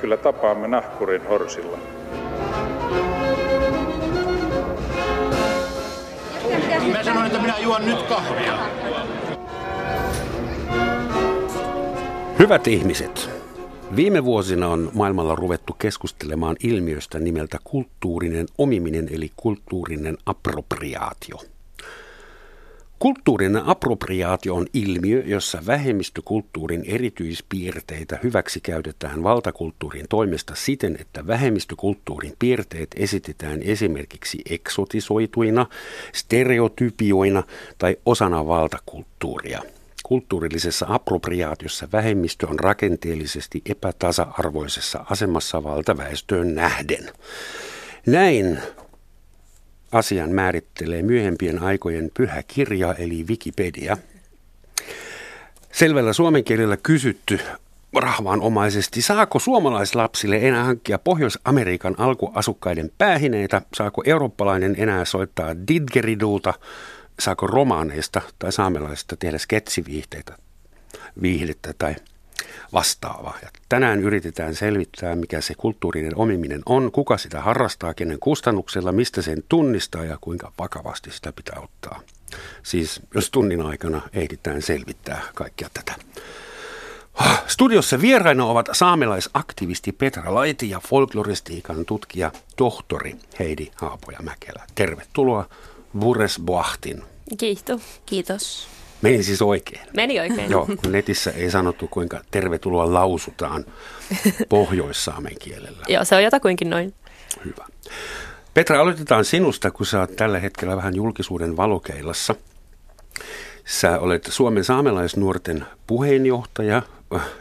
Kyllä tapaamme nahkurin horsilla. Mä sanoin, että minä juon nyt kahvia. Hyvät ihmiset, viime vuosina on maailmalla ruvettu keskustelemaan ilmiöstä nimeltä kulttuurinen omiminen eli kulttuurinen appropriaatio. Kulttuurinen appropriaatio on ilmiö, jossa vähemmistökulttuurin erityispiirteitä hyväksikäytetään valtakulttuurin toimesta siten, että vähemmistökulttuurin piirteet esitetään esimerkiksi eksotisoituina, stereotypioina tai osana valtakulttuuria. Kulttuurillisessa appropriaatiossa vähemmistö on rakenteellisesti epätasa-arvoisessa asemassa valtaväestöön nähden. Näin asian määrittelee myöhempien aikojen pyhä kirja eli Wikipedia. Selvällä suomen kielellä kysytty rahvaanomaisesti, saako suomalaislapsille enää hankkia Pohjois-Amerikan alkuasukkaiden päähineitä, saako eurooppalainen enää soittaa didgeridulta, saako romaaneista tai saamelaisista tehdä sketsiviihdettä tai vastaavaa. Ja tänään yritetään selvittää, mikä se kulttuurinen omiminen on, kuka sitä harrastaa, kenen kustannuksella, mistä sen tunnistaa ja kuinka vakavasti sitä pitää ottaa. Siis jos tunnin aikana ehditään selvittää kaikkea tätä. Studiossa vieraina ovat saamelaisaktivisti Petra Laiti ja folkloristiikan tutkija tohtori Heidi Haapoja-Mäkelä. Tervetuloa Buresboahtin. Kiitos. Kiitos. Meni siis oikein. Meni oikein. Joo, kun netissä ei sanottu, kuinka tervetuloa lausutaan pohjoissaamen kielellä. Joo, se on jotakuinkin noin. Hyvä. Petra, aloitetaan sinusta, kun sä oot tällä hetkellä vähän julkisuuden valokeilassa. Sä olet Suomen saamelaisnuorten puheenjohtaja.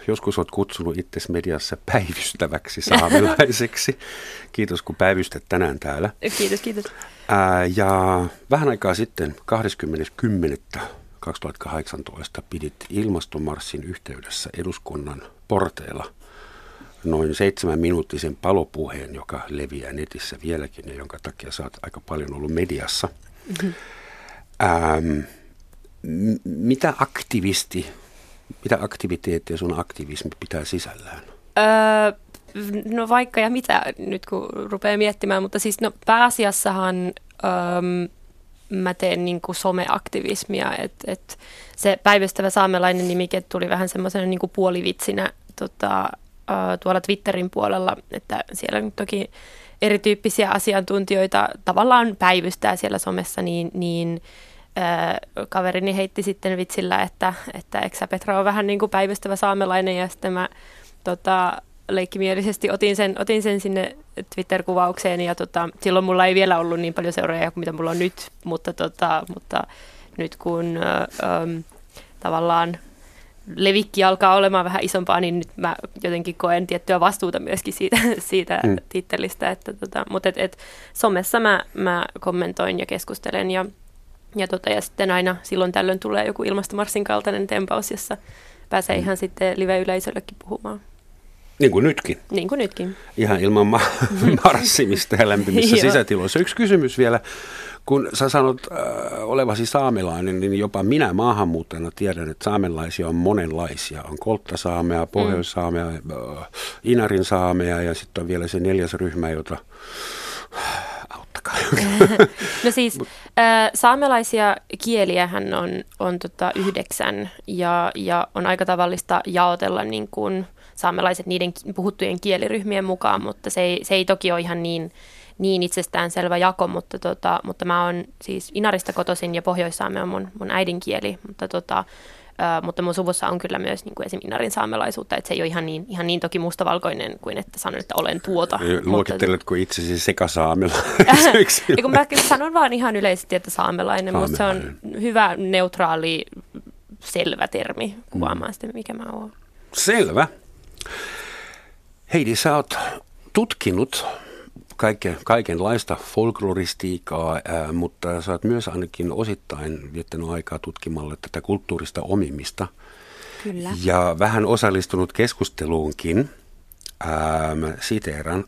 Joskus olet kutsunut itsesi mediassa päivystäväksi saamelaiseksi. Kiitos, kun päivystät tänään täällä. Kiitos, kiitos. Ja vähän aikaa sitten, 20.10.2018 pidit ilmastomarssin yhteydessä eduskunnan porteilla noin 7-minuuttisen palopuheen, joka leviää netissä vieläkin ja jonka takia sä oot aika paljon ollut mediassa. Mm-hmm. Mitä aktiviteettia sun aktivismi pitää sisällään? No vaikka ja mitä nyt kun rupeaa miettimään, mutta siis no pääasiassahan... Mä teen niin kuin someaktivismia, että se päivystävä saamelainen nimike tuli vähän semmoisena niin kuin puolivitsinä tuolla Twitterin puolella, että siellä nyt toki erityyppisiä asiantuntijoita tavallaan päivystää siellä somessa, niin kaverini heitti sitten vitsillä, että eikö sä Petra ole vähän niin kuin päivystävä saamelainen, ja sitten mä leikkimielisesti otin sen sinne Twitter-kuvaukseen ja silloin mulla ei vielä ollut niin paljon seuraajia kuin mitä mulla on nyt, mutta nyt kun tavallaan levikki alkaa olemaan vähän isompaa, niin nyt mä jotenkin koen tiettyä vastuuta myöskin siitä tittelistä, että mutta somessa mä kommentoin ja keskustelen ja sitten aina silloin tällöin tulee joku ilmastomarssin kaltainen tempaus, jossa pääsee ihan sitten live-yleisöllekin puhumaan. Niin kuin nytkin. Ihan ilman marssimista ja lämpimissä sisätiloissa. Yksi kysymys vielä. Kun sä sanot olevasi saamelainen, niin jopa minä maahanmuuttajana tiedän, että saamelaisia on monenlaisia. On kolttasaamea, pohjoissaamea, inarinsaamea ja sitten on vielä se 4. ryhmä, jota... No siis saamelaisia kieliähän on 9 ja on aika tavallista jaotella niin kuin saamelaiset niiden puhuttujen kieliryhmien mukaan, mutta se ei toki ole ihan niin itsestäänselvä jako, mutta mä oon siis Inarista kotoisin ja Pohjois-Saame on mun äidinkieli, mutta mun suvussa on kyllä myös niin kuin esimerkiksi Inarin saamelaisuutta, että se ei ole ihan niin toki mustavalkoinen kuin että sanon, että olen tuota. Luokitteletko itsesi sekasaamelaiseksi? Mä sanon vaan ihan yleisesti, että saamelainen. Musta se on hyvä, neutraali, selvä termi kuvaamaan sitä, mikä mä oon. Selvä. Heidi, sä oot tutkinut kaikenlaista folkloristiikkaa, mutta sä oot myös ainakin osittain viettänyt aikaa tutkimalla tätä kulttuurista omimista. Kyllä. Ja vähän osallistunut keskusteluunkin. Mä siteeran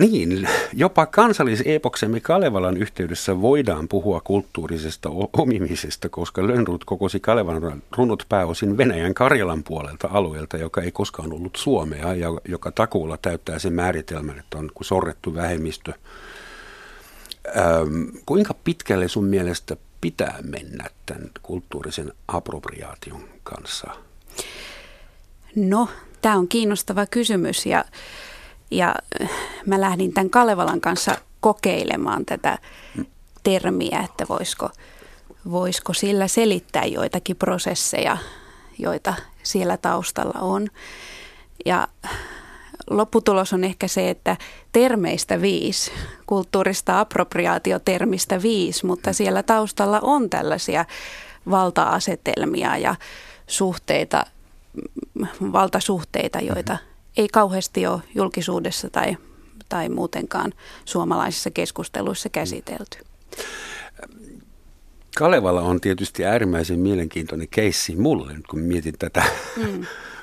Niin, jopa kansalliseepoksemme Kalevalan yhteydessä voidaan puhua kulttuurisesta omimisesta, koska Lönnrot kokosi Kalevalan runot pääosin Venäjän Karjalan puolelta alueelta, joka ei koskaan ollut Suomea ja joka takuulla täyttää sen määritelmän, että on sorrettu vähemmistö. Kuinka pitkälle sun mielestä pitää mennä tämän kulttuurisen appropriaation kanssa? No, tämä on kiinnostava kysymys ja mä lähdin tämän Kalevalan kanssa kokeilemaan tätä termiä, että voisiko sillä selittää joitakin prosesseja, joita siellä taustalla on. Ja lopputulos on ehkä se, että termeistä 5, kulttuurista appropriaatiotermistä 5, mutta siellä taustalla on tällaisia valta-asetelmia ja suhteita, valtasuhteita, joita ei kauheasti ole julkisuudessa tai muutenkaan suomalaisissa keskusteluissa käsitelty. Kalevala on tietysti äärimmäisen mielenkiintoinen keissi mulle, nyt kun mietin tätä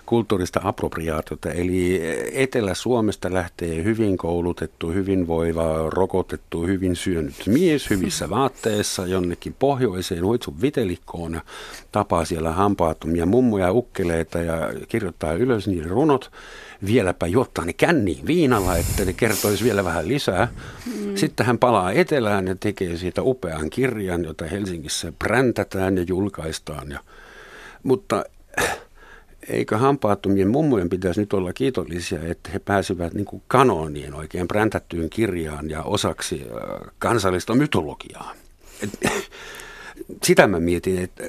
kulttuurista appropriaatiota. Eli Etelä-Suomesta lähtee hyvin koulutettu, hyvin voiva, rokotettu, hyvin syönyt mies hyvissä vaatteissa jonnekin pohjoiseen huitsun vitelikkoon, tapaa siellä hampaattomia mummoja, ukkeleita ja kirjoittaa ylös niiden runot. Vieläpä juottaa ne känniin viinalla, että ne kertoisi vielä vähän lisää. Sitten hän palaa etelään ja tekee siitä upean kirjan, jota Helsingissä präntätään ja julkaistaan. Mutta eikö hampaattomien mummojen pitäisi nyt olla kiitollisia, että he pääsivät niin kuin kanoniin oikein präntättyyn kirjaan ja osaksi kansallista mytologiaa. Sitä mä mietin, että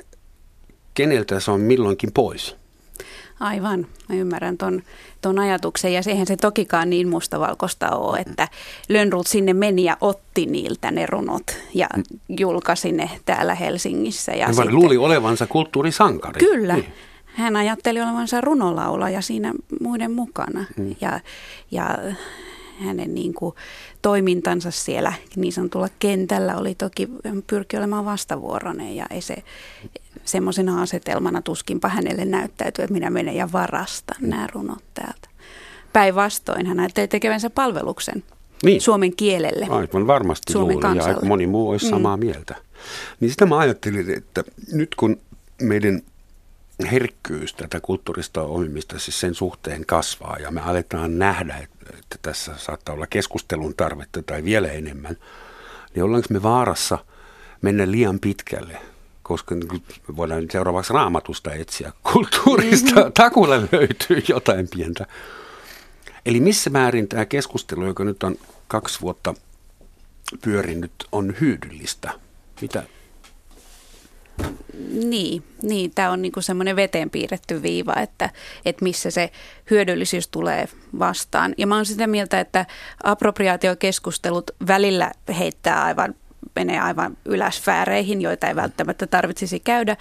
keneltä se on milloinkin pois. Aivan, mä ymmärrän ton ajatuksen ja eihän se tokikaan niin mustavalkoista ole, että Lönnrot sinne meni ja otti niiltä ne runot ja julkaisi ne täällä Helsingissä. Ja sitten luuli olevansa kulttuurisankari. Kyllä, niin. Hän ajatteli olevansa runolaulaja siinä muiden mukana ja hänen niin kuin toimintansa siellä niin sanotulla kentällä oli toki pyrki olemaan vastavuoroinen ja ei se semmoisena asetelmana tuskinpa hänelle näyttäytyy, että minä menen ja varastan nämä runot täältä. Päinvastoin hän ajatteli tekevänsä palveluksen Suomen kielelle. Aivan varmasti luulen ja aika moni muu olisi samaa mieltä. Niin sitä mä ajattelin, että nyt kun meidän herkkyys tätä kulttuurista omimista siis sen suhteen kasvaa ja me aletaan nähdä, että tässä saattaa olla keskustelun tarvetta tai vielä enemmän, niin ollaanko me vaarassa mennä liian pitkälle? Koska voidaan seuraavaksi Raamatusta etsiä kulttuurista. Takuulla löytyy jotain pientä. Eli missä määrin tämä keskustelu, joka nyt on 2 vuotta pyörinyt, on hyödyllistä? Mitä? Niin, tämä on niinku semmoinen veteen piirretty viiva, että missä se hyödyllisyys tulee vastaan. Ja mä oon sitä mieltä, että appropriaatiokeskustelut välillä heittää menee aivan yläsfääreihin, joita ei välttämättä tarvitsisi käydä,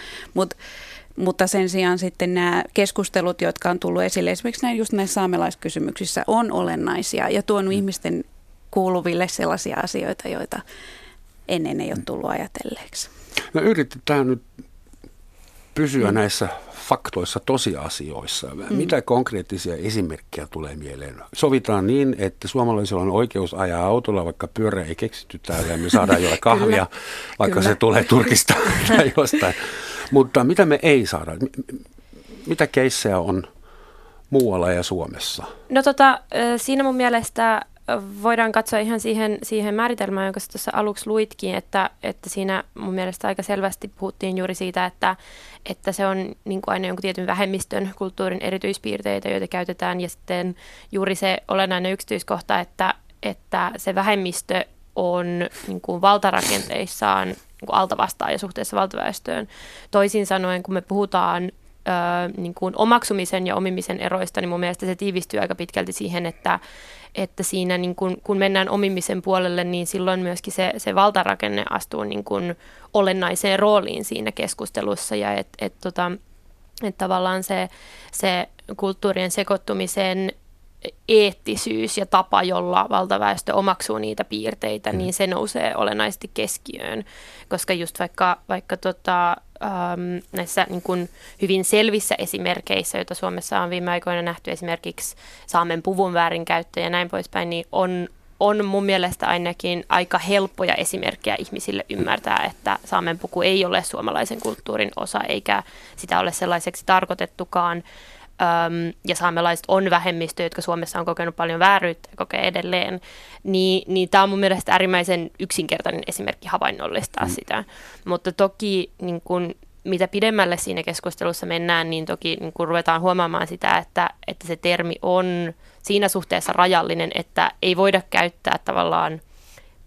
mutta sen sijaan sitten nämä keskustelut, jotka on tullut esille esimerkiksi just näissä saamelaiskysymyksissä, on olennaisia ja tuonut ihmisten kuuluville sellaisia asioita, joita ennen ei ole tullut ajatelleeksi. No yritetään nyt pysyä näissä faktoissa, tosiasioissa. Mitä konkreettisia esimerkkejä tulee mieleen? Sovitaan niin, että suomalaisilla on oikeus ajaa autolla, vaikka pyörä ei keksitty täällä ja me saadaan jollain kahvia, se tulee Turkista tai jostain. Mutta mitä me ei saada? Mitä keissejä on muualla ja Suomessa? No siinä mun mielestä voidaan katsoa ihan siihen määritelmään, jonka tuossa aluksi luitkin, että siinä mun mielestä aika selvästi puhuttiin juuri siitä, että se on niin kuin aina jonkun tietyn vähemmistön kulttuurin erityispiirteitä, joita käytetään, ja sitten juuri se olennainen yksityiskohta, että se vähemmistö on niin kuin valtarakenteissaan niin kuin altavastaaja suhteessa valtaväestöön. Toisin sanoen, kun me puhutaan niin kuin omaksumisen ja omimisen eroista, niin mun mielestä se tiivistyy aika pitkälti siihen, että siinä niin kun mennään omimisen puolelle, niin silloin myöskin se valtarakenne astuu niin kun olennaiseen rooliin siinä keskustelussa ja että tavallaan se kulttuurien sekoittumisen eettisyys ja tapa, jolla valtaväestö omaksuu niitä piirteitä, niin se nousee olennaisesti keskiöön, koska just vaikka näissä niin kuin hyvin selvissä esimerkkeissä, joita Suomessa on viime aikoina nähty, esimerkiksi saamen puvun väärinkäyttö ja näin poispäin, niin on on mun mielestä ainakin aika helppoja esimerkkejä ihmisille ymmärtää, että saamenpuku ei ole suomalaisen kulttuurin osa eikä sitä ole sellaiseksi tarkoitettukaan. Ja saamelaiset on vähemmistö, jotka Suomessa on kokenut paljon vääryyttä ja kokee edelleen, niin tämä on mun mielestä äärimmäisen yksinkertainen esimerkki havainnollistaa sitä. Mutta toki niin kun, mitä pidemmälle siinä keskustelussa mennään, niin toki niin kun ruvetaan huomaamaan sitä, että se termi on siinä suhteessa rajallinen, että ei voida käyttää tavallaan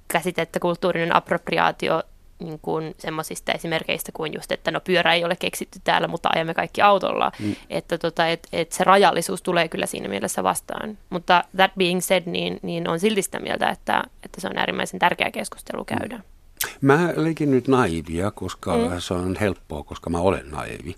käsitettä kulttuurinen appropriaatio niin kuin semmoisista esimerkkeistä kuin just, että no pyörä ei ole keksitty täällä, mutta ajamme kaikki autolla. Että se rajallisuus tulee kyllä siinä mielessä vastaan. Mutta that being said, niin on silti sitä mieltä, että se on äärimmäisen tärkeä keskustelu käydä. Mä leikin nyt naivia, koska se on helppoa, koska mä olen naivi.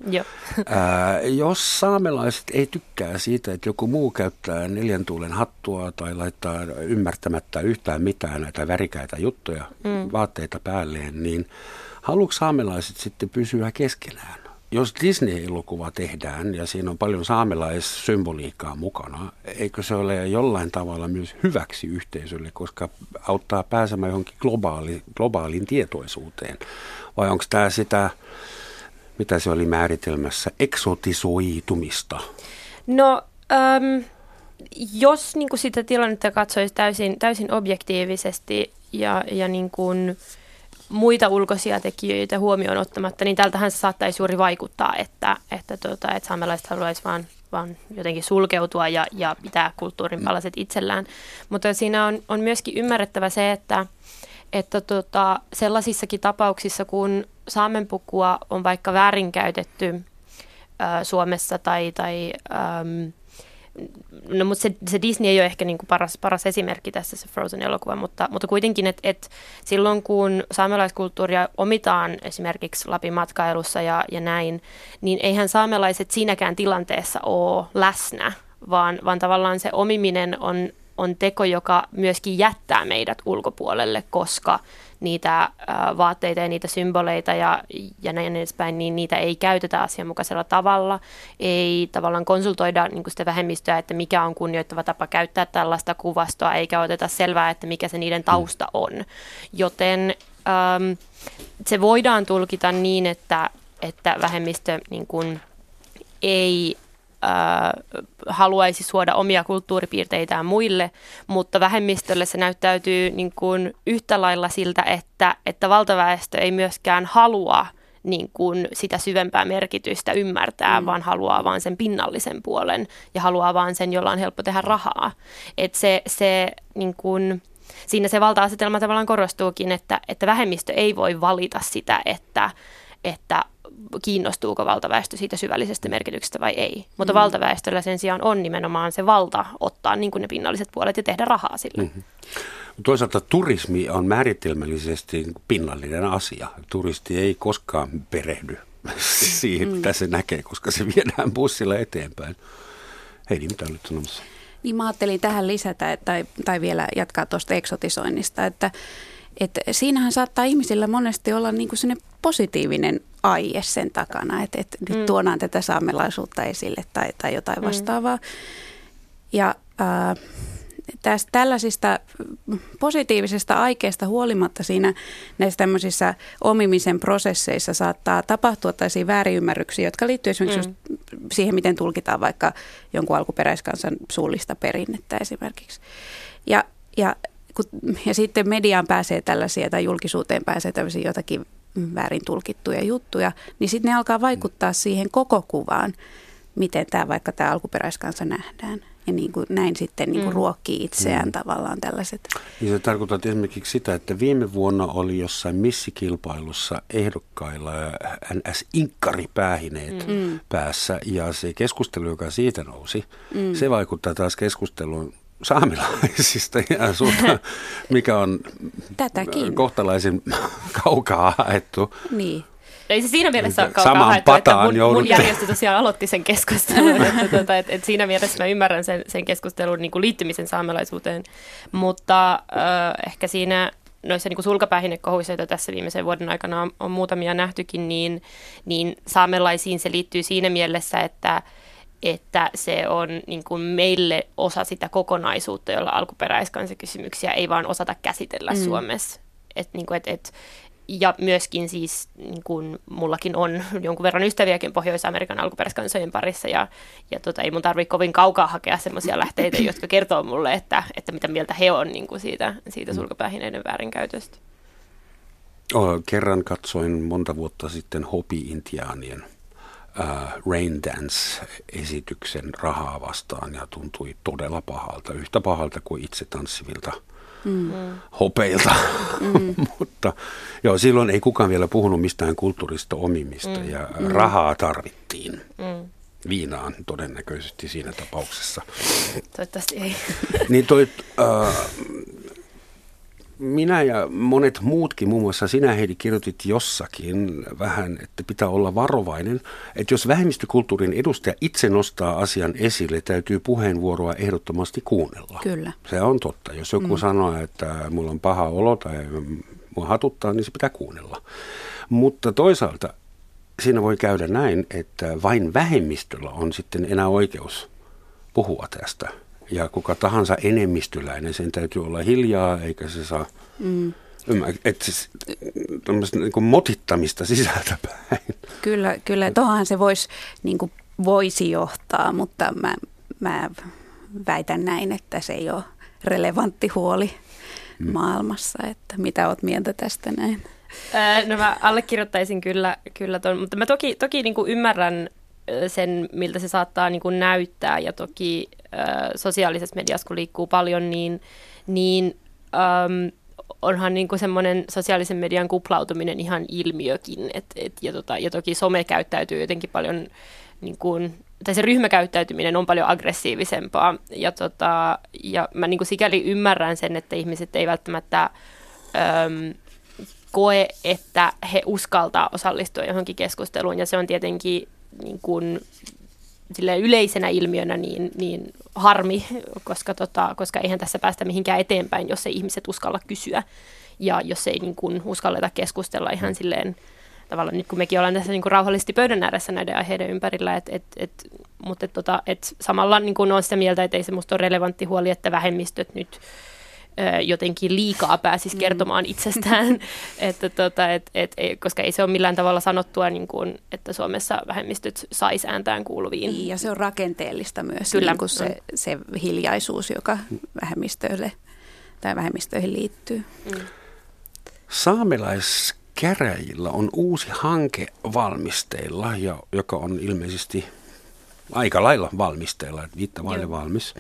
Jos saamelaiset ei tykkää siitä, että joku muu käyttää neljän tuulen hattua tai laittaa ymmärtämättä yhtään mitään näitä värikäitä juttuja, vaatteita päälleen, niin haluatko saamelaiset sitten pysyä keskenään? Jos Disney-elokuva tehdään ja siinä on paljon saamelaissymboliikkaa mukana, eikö se ole jollain tavalla myös hyväksi yhteisölle, koska auttaa pääsemään johonkin globaaliin tietoisuuteen? Vai onko tämä sitä, mitä se oli määritelmässä, eksotisoitumista? No, jos niin kuin sitä tilannetta katsoisi täysin objektiivisesti ja niin kuin muita ulkoisia tekijöitä huomioon ottamatta, niin tältähän se saattaisi juuri vaikuttaa, että saamelaiset haluaisi vaan jotenkin sulkeutua ja pitää kulttuurin palaset itsellään. Mutta siinä on myöskin ymmärrettävä se, että sellaisissakin tapauksissa, kun saamenpukua on vaikka väärinkäytetty Suomessa no, mutta se Disney ei ole ehkä niin kuin paras esimerkki tässä, se Frozen-elokuva, mutta kuitenkin, että silloin kun saamelaiskulttuuria omitaan esimerkiksi Lapin matkailussa ja näin, niin eihän saamelaiset siinäkään tilanteessa ole läsnä, vaan tavallaan se omiminen on teko, joka myöskin jättää meidät ulkopuolelle, koska niitä vaatteita ja niitä symboleita ja näin edespäin, niin niitä ei käytetä asianmukaisella tavalla. Ei tavallaan konsultoida niin kuin sitä vähemmistöä, että mikä on kunnioittava tapa käyttää tällaista kuvastoa, eikä oteta selvää, että mikä se niiden tausta on. Joten se voidaan tulkita niin, että vähemmistö niin kuin ei haluaisi suoda omia kulttuuripiirteitään muille, mutta vähemmistölle se näyttäytyy niin kuin yhtä lailla siltä, että valtaväestö ei myöskään halua niin kuin sitä syvempää merkitystä ymmärtää, vaan haluaa vaan sen pinnallisen puolen ja haluaa vaan sen, jolla on helppo tehdä rahaa. Että se niin kuin, siinä se valta-asetelma tavallaan korostuukin, että vähemmistö ei voi valita sitä, että kiinnostuuko valtaväestö siitä syvällisestä merkityksestä vai ei. Mutta valtaväestöllä sen sijaan on nimenomaan se valta ottaa niin kuin ne pinnalliset puolet ja tehdä rahaa sillä. Mm-hmm. Toisaalta turismi on määritelmällisesti pinnallinen asia. Turisti ei koskaan perehdy siihen, mitä se näkee, koska se viedään bussilla eteenpäin. Heidi, mitä olet sanomassa? Niin, mä ajattelin tähän lisätä tai vielä jatkaa tuosta eksotisoinnista, että siinähän saattaa ihmisillä monesti olla niin kuin sellainen positiivinen aie sen takana, että nyt tuodaan tätä saamelaisuutta esille tai jotain vastaavaa. Ja tällaisista positiivisesta aikeesta huolimatta siinä näissä tämmöisissä omimisen prosesseissa saattaa tapahtua tällaisia väärinymmärryksiä, jotka liittyy esimerkiksi siihen, miten tulkitaan vaikka jonkun alkuperäiskansan suullista perinnettä esimerkiksi. Ja sitten mediaan pääsee tällaisia tai julkisuuteen pääsee tämmöisiä jotakin väärin tulkittuja juttuja, niin sitten ne alkaa vaikuttaa siihen koko kuvaan, miten tämä alkuperäiskansa nähdään. Ja niin kuin näin sitten niin kuin ruokkii itseään tavallaan tällaiset. Ja se tarkoittaa esimerkiksi sitä, että viime vuonna oli jossain missikilpailussa ehdokkailla NS-inkkaripäähineet päässä, ja se keskustelu, joka siitä nousi, se vaikuttaa taas keskusteluun saamelaisista ja suhtaan, mikä on tätäkin kohtalaisen kaukaa haettu. Niin. No ei se siinä mielessä ole kaukaa haettu, että mun järjestö tosiaan aloitti sen keskustelun. että siinä mielessä mä ymmärrän sen keskustelun niin kuin liittymisen saamelaisuuteen, mutta ehkä siinä noissa niin kuin sulkapäähinekohuissa, joita tässä viimeisen vuoden aikana on muutamia nähtykin, niin saamelaisiin se liittyy siinä mielessä, että että se on niin kuin meille osa sitä kokonaisuutta, jolla alkuperäiskansakysymyksiä ei vaan osata käsitellä Suomessa. Ja myöskin siis, niin kuin mullakin on jonkun verran ystäviäkin Pohjois-Amerikan alkuperäiskansojen parissa, ja ei mun tarvitse kovin kaukaa hakea semmoisia lähteitä, jotka kertoo mulle, että mitä mieltä he on niin kuin siitä sulkapäähineiden väärinkäytöstä. Kerran katsoin monta vuotta sitten Hopi-intiaanien Rain Dance-esityksen rahaa vastaan, ja tuntui todella pahalta, yhtä pahalta kuin itse tanssivilta hopeilta. Mutta joo, silloin ei kukaan vielä puhunut mistään kulttuurista omimista, ja rahaa tarvittiin. Viinaan todennäköisesti siinä tapauksessa. Toivottavasti ei. Niin minä ja monet muutkin, muun muassa sinä Heidi kirjoitit jossakin vähän, että pitää olla varovainen, että jos vähemmistökulttuurin edustaja itse nostaa asian esille, täytyy puheenvuoroa ehdottomasti kuunnella. Kyllä. Se on totta. Jos joku sanoo, että mulla on paha olo tai mua hatuttaa, niin se pitää kuunnella. Mutta toisaalta siinä voi käydä näin, että vain vähemmistöllä on sitten enää oikeus puhua tästä. Ja kuka tahansa enemmistöläinen, sen täytyy olla hiljaa, eikä se saa tämmöistä niin kuin motittamista sisältä päin. Kyllä, tuohan se voisi johtaa, mutta mä väitän näin, että se ei ole relevantti huoli maailmassa, että mitä oot mieltä tästä näin? No mä allekirjoittaisin kyllä tuon, mutta mä toki niin kuin ymmärrän sen, miltä se saattaa niin kuin näyttää, ja toki sosiaalisessa mediassa, kun liikkuu paljon, niin onhan niin kuin semmoinen sosiaalisen median kuplautuminen ihan ilmiökin, ja toki some käyttäytyy jotenkin paljon, niin kuin, tai se ryhmäkäyttäytyminen on paljon aggressiivisempaa, ja mä niin kuin sikäli ymmärrän sen, että ihmiset ei välttämättä koe, että he uskaltaa osallistua johonkin keskusteluun, ja se on tietenkin niin kuin yleisenä ilmiönä niin harmi, koska eihän tässä päästä mihinkään eteenpäin, jos ei ihmiset uskalla kysyä ja jos ei niin kuin uskalleta keskustella ihan silleen tavallaan nyt kun mekin ollaan tässä niin kuin rauhallisesti pöydän ääressä näiden aiheiden ympärillä, mutta samalla niin kuin on sitä mieltä, että ei se musta ole relevantti huoli, että vähemmistöt nyt jotenkin liikaa pääsisi kertomaan itsestään, koska ei se ole millään tavalla sanottua, niin kuin, että Suomessa vähemmistöt saisi ääntään kuuluviin. Ja se on rakenteellista myös, kyllä, niin se hiljaisuus, joka vähemmistöille tai vähemmistöihin liittyy. Saamelaiskäräjillä on uusi hanke valmisteilla, joka on ilmeisesti aika lailla valmisteilla, että viittä vaille valmis.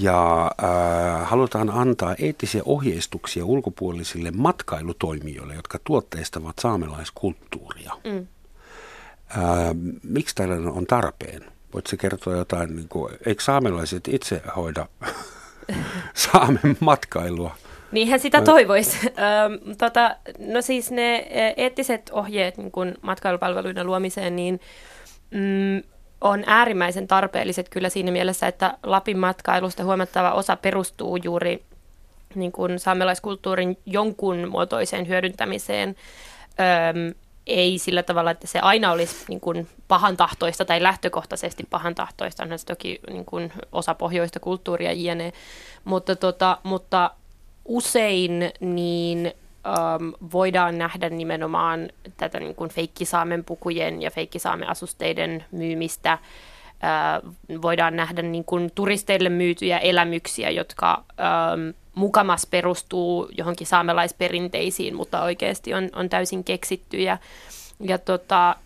Ja halutaan antaa eettisiä ohjeistuksia ulkopuolisille matkailutoimijoille, jotka tuotteistavat saamelaiskulttuuria. Miksi tällainen on tarpeen? Voitko kertoa jotain, niin kuin, eikö saamelaiset itse hoida Saamen matkailua? Niinhän sitä toivoisi. No siis ne eettiset ohjeet niin kuin matkailupalveluiden luomiseen, niin on äärimmäisen tarpeelliset kyllä siinä mielessä, että Lapin matkailusta huomattava osa perustuu juuri niin kuin saamelaiskulttuurin jonkun muotoiseen hyödyntämiseen. Ei sillä tavalla, että se aina olisi niin kuin pahantahtoista tai lähtökohtaisesti pahantahtoista, onhan se toki niin kuin osa pohjoista kulttuuria jne. Mutta usein niin voidaan nähdä nimenomaan tätä niin kuin feikkisaamen pukujen ja feikkisaamen asusteiden myymistä. Voidaan nähdä niin kuin turisteille myytyjä elämyksiä, jotka mukamas perustuu johonkin saamelaisperinteisiin, mutta oikeasti on täysin keksittyjä.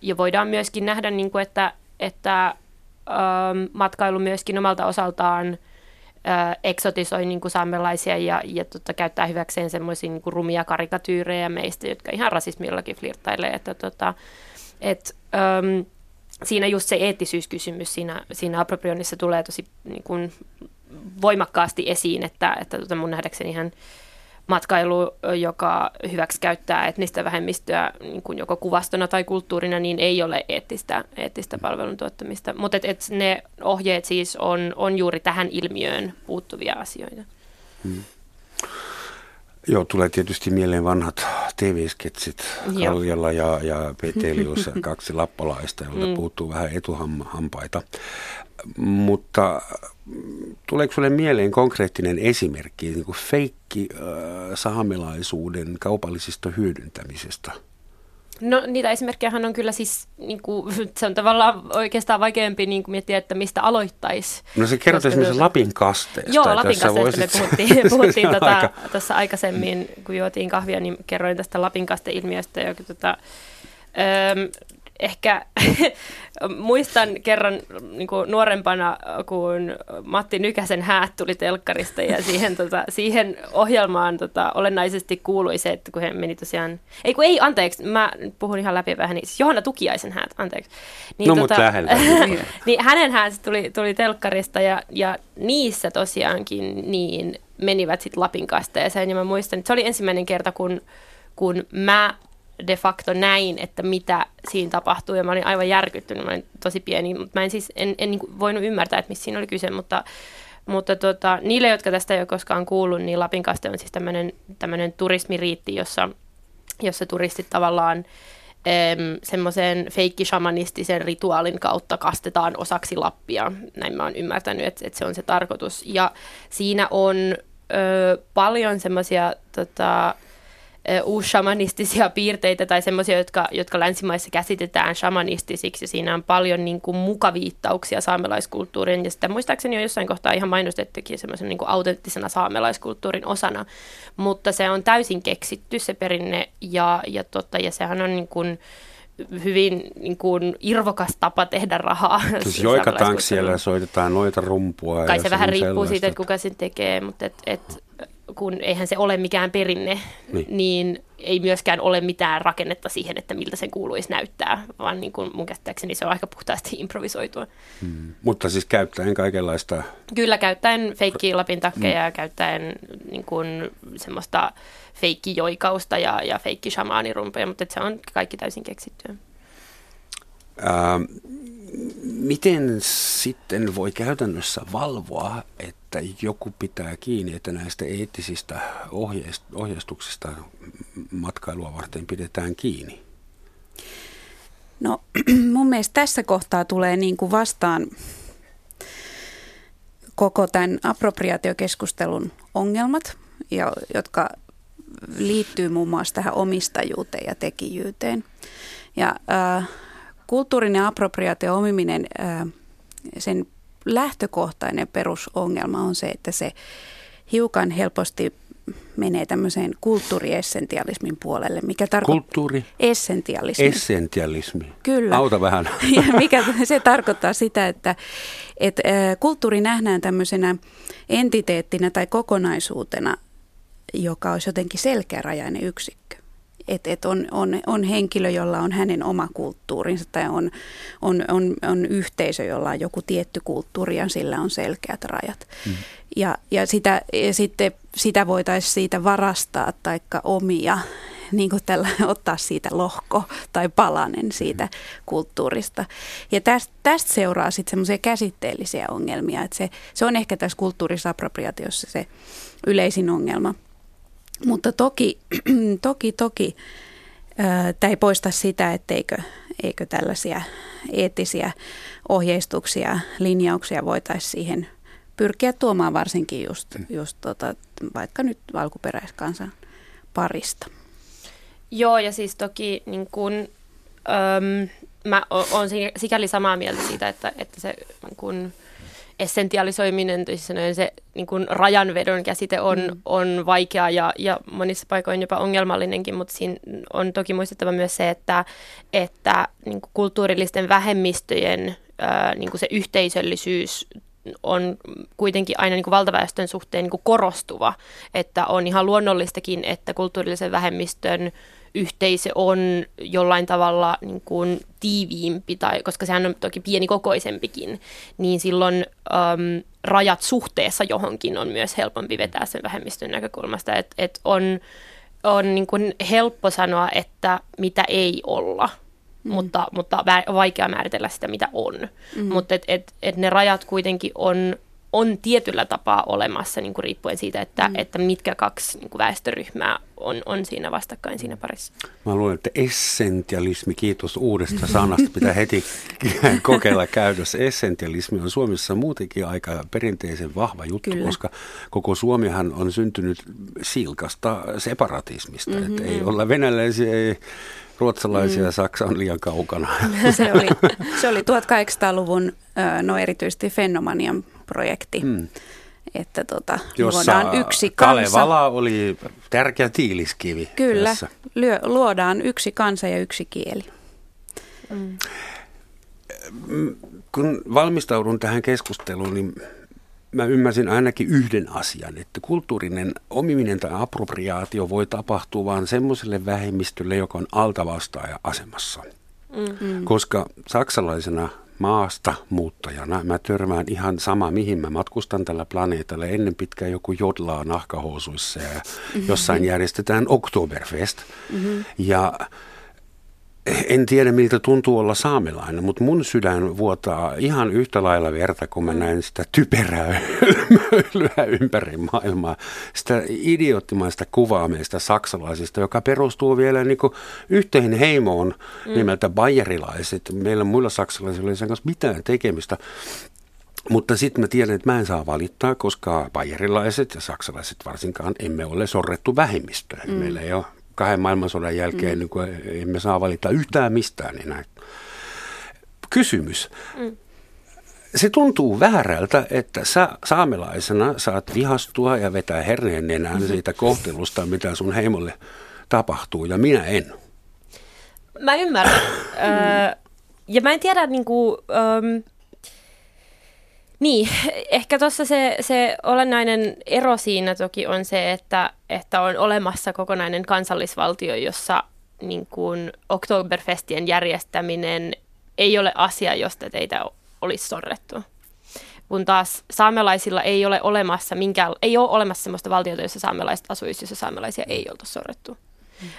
Ja voidaan myöskin nähdä, niin kuin, että matkailu myöskin omalta osaltaan eksotisoi niin kuin saamelaisia ja käyttää hyväkseen semmoisia niin kuin rumia karikatyyrejä meistä, jotka ihan rasismillakin flirttailee. Siinä just se eettisyyskysymys siinä aproprioinnissa tulee tosi niin kuin voimakkaasti esiin, että mun nähdäkseni ihan matkailu, joka hyväksikäyttää etnistä vähemmistöä niin kuin joko kuvastona tai kulttuurina, niin ei ole eettistä palveluntuottamista. Mutta ne ohjeet siis on juuri tähän ilmiöön puuttuvia asioita. Joo, tulee tietysti mieleen vanhat tiiviiskit sit Kaljalla ja Petelius, kaksi lappalaista, jolta puuttuu vähän etuhampaita. Mutta tuleeko sinulle mieleen konkreettinen esimerkki niin kuin feikki saamelaisuuden kaupallisista hyödyntämisestä? No niitä esimerkkejähän on kyllä siis, niin kuin, se on tavallaan oikeastaan vaikeampi niin kuin miettiä, että mistä aloittaisi. No se kertoo esimerkiksi Lapin kasteesta. Joo, Lapin kasteesta me puhuttiin tuossa aikaisemmin, kun juotiin kahvia, niin kerroin tästä Lapin kaste-ilmiöstä. Joka, ehkä muistan kerran niin kuin nuorempana, kun Matti Nykäsen Häät tuli telkkarista ja siihen ohjelmaan olennaisesti kuului se, että kun he meni tosiaan... mä puhun ihan läpi vähän, niin siis Johanna Tukiaisen Häät, anteeksi. Niin, no mut lähellä. Niin hänen Häät tuli telkkarista ja niissä tosiaankin niin menivät sitten Lapin kasteeseen ja mä muistan, että se oli ensimmäinen kerta, kun mä... de facto näin, että mitä siinä tapahtuu, ja mä olin aivan järkyttynyt, mä olin tosi pieni, mutta mä en niin kuin voinut ymmärtää, että missä siinä oli kyse, mutta niille, jotka tästä ei ole koskaan kuullut, niin Lapin kaste on siis tämmöinen turismiriitti, jossa turistit tavallaan semmoisen feikkishamanistisen rituaalin kautta kastetaan osaksi Lappia, näin mä oon ymmärtänyt, että se on se tarkoitus, ja siinä on paljon semmoisia... uushamanistisia piirteitä tai semmoisia, jotka länsimaissa käsitetään shamanistisiksi. Siinä on paljon niin kuin mukaviittauksia saamelaiskulttuurin ja sitä muistaakseni on jossain kohtaa ihan mainostettukin semmoisen niin kuin autenttisena saamelaiskulttuurin osana, mutta se on täysin keksitty se perinne ja sehän on niin kuin hyvin niin kuin irvokas tapa tehdä rahaa. Siis joikataanko siellä, soitetaan noita rumpua? Kai se vähän riippuu siitä, että kuka sen tekee, mutta kun eihän se ole mikään perinne, niin ei myöskään ole mitään rakennetta siihen, että miltä sen kuuluisi näyttää, vaan niin kuin mun käsittääkseni se on aika puhtaasti improvisoitua. Mutta siis käyttäen kaikenlaista... Kyllä, käyttäen feikkiä Lapin takkeja ja käyttäen niin kuin semmoista feikkijoikausta ja feikkishamaanirumpeja, mutta se on kaikki täysin keksittyä. Miten sitten voi käytännössä valvoa, että joku pitää kiinni, että näistä eettisistä ohjeistuksista matkailua varten pidetään kiinni? No mun mielestä tässä kohtaa tulee niin kuin vastaan koko tämän appropriaatiokeskustelun ongelmat, jotka liittyy muun muassa tähän omistajuuteen ja tekijyyteen. Ja kulttuurinen appropriaatio omiminen, sen lähtökohtainen perusongelma on se, että se hiukan helposti menee tämmöiseen kulttuuriessentialismin puolelle. Mikä Kulttuuriessentialismi. Essentialismi. Kyllä. Auta vähän. Ja mikä se tarkoittaa sitä, että kulttuuri nähdään tämmöisenä entiteettinä tai kokonaisuutena, joka olisi jotenkin selkeärajainen yksikkö. Että on henkilö, jolla on hänen oma kulttuurinsa tai on yhteisö, jolla on joku tietty kulttuuri ja sillä on selkeät rajat. Ja sitä voitaisiin siitä varastaa tai omia, niin kuin tällä, ottaa siitä lohko tai palanen siitä kulttuurista. Ja tästä seuraa sitten semmoisia käsitteellisiä ongelmia. Että se on ehkä tässä kulttuurisappropriaatiossa se yleisin ongelma. Mutta toki tämä ei poista sitä, etteikö tällaisia eettisiä ohjeistuksia, linjauksia voitaisiin siihen pyrkiä tuomaan varsinkin just vaikka nyt alkuperäiskansan parista. Joo, ja siis toki niin kun, mä oon sikäli samaa mieltä siitä, että se... Niin kun, essentialisoiminen, se niin kuin rajanvedon käsite on vaikea ja monissa paikoin jopa ongelmallinenkin, mutta siinä on toki muistettava myös se, että niin kuin kulttuurillisten vähemmistöjen niin kuin se yhteisöllisyys on kuitenkin aina niin kuin valtaväestön suhteen niin kuin korostuva, että on ihan luonnollistakin, että kulttuurillisen vähemmistön yhteisö on jollain tavalla niin kuin tiiviimpi, tai, koska sehän on toki pienikokoisempikin, niin silloin rajat suhteessa johonkin on myös helpompi vetää sen vähemmistön näkökulmasta. Et on niin kuin helppo sanoa, että mitä ei olla, mutta vaikea määritellä sitä, mitä on. Mutta ne rajat kuitenkin on on tietyllä tapaa olemassa niin kuin riippuen siitä, että mitkä kaksi niin kuin väestöryhmää on siinä vastakkain siinä parissa. Mä luulen, että essentialismi, kiitos uudesta sanasta, pitää heti kokeilla käytössä. Essentialismi on Suomessa muutenkin aika perinteisen vahva juttu, kyllä, koska koko Suomihan on syntynyt silkasta separatismista. Mm-hmm. Että ei olla venäläisiä, ei ruotsalaisia, Saksa on liian kaukana. Se oli 1800-luvun erityisesti Fennomanian projekti. Mm. Että luodaan yksi kansa. Kalevala oli tärkeä tiiliskivi. Kyllä, luodaan yksi kansa ja yksi kieli. Mm. Kun valmistaudun tähän keskusteluun, niin mä ymmärsin ainakin yhden asian, että kulttuurinen omiminen tai appropriaatio voi tapahtua vain semmoiselle vähemmistölle, joka on altavastaaja-asemassa. Mm-hmm. Koska saksalaisena maasta muuttajana mä törmään ihan sama, mihin mä matkustan tällä planeetalla. Ennen pitkään joku jodlaa nahkahousuissa ja jossain järjestetään Oktoberfest. Mm-hmm. Ja en tiedä, miltä tuntuu olla saamelainen, mutta mun sydän vuotaa ihan yhtä lailla verta, kun mä näen sitä typerää hölmöilyä ympäri maailmaa. Sitä idioottimaista kuvaa meistä saksalaisista, joka perustuu vielä niin kuin yhteen heimoon nimeltä bayerilaiset. Meillä muilla saksalaisilla ei sen kanssa mitään tekemistä. Mutta sitten mä tiedän, että mä en saa valittaa, koska bayerilaiset ja saksalaiset varsinkaan emme ole sorrettu vähemmistöä. Meillä ei ole. Kahden maailmansodan jälkeen niin kuin emme saa valita yhtään mistään enää. Kysymys. Se tuntuu väärältä, että sä saamelaisena saat vihastua ja vetää herneen nenään siitä kohtelusta, mitä sun heimolle tapahtuu, ja minä en. Mä ymmärrän. Ja mä en tiedä, ehkä tuossa se olennainen ero siinä toki on se, että on olemassa kokonainen kansallisvaltio, jossa niin kuin Oktoberfestien järjestäminen ei ole asia, josta teitä olisi sorrettu. Kun taas saamelaisilla ei ole olemassa semmoista valtiota, jossa saamelaiset asuisi, jossa saamelaisia ei oltu sorrettu.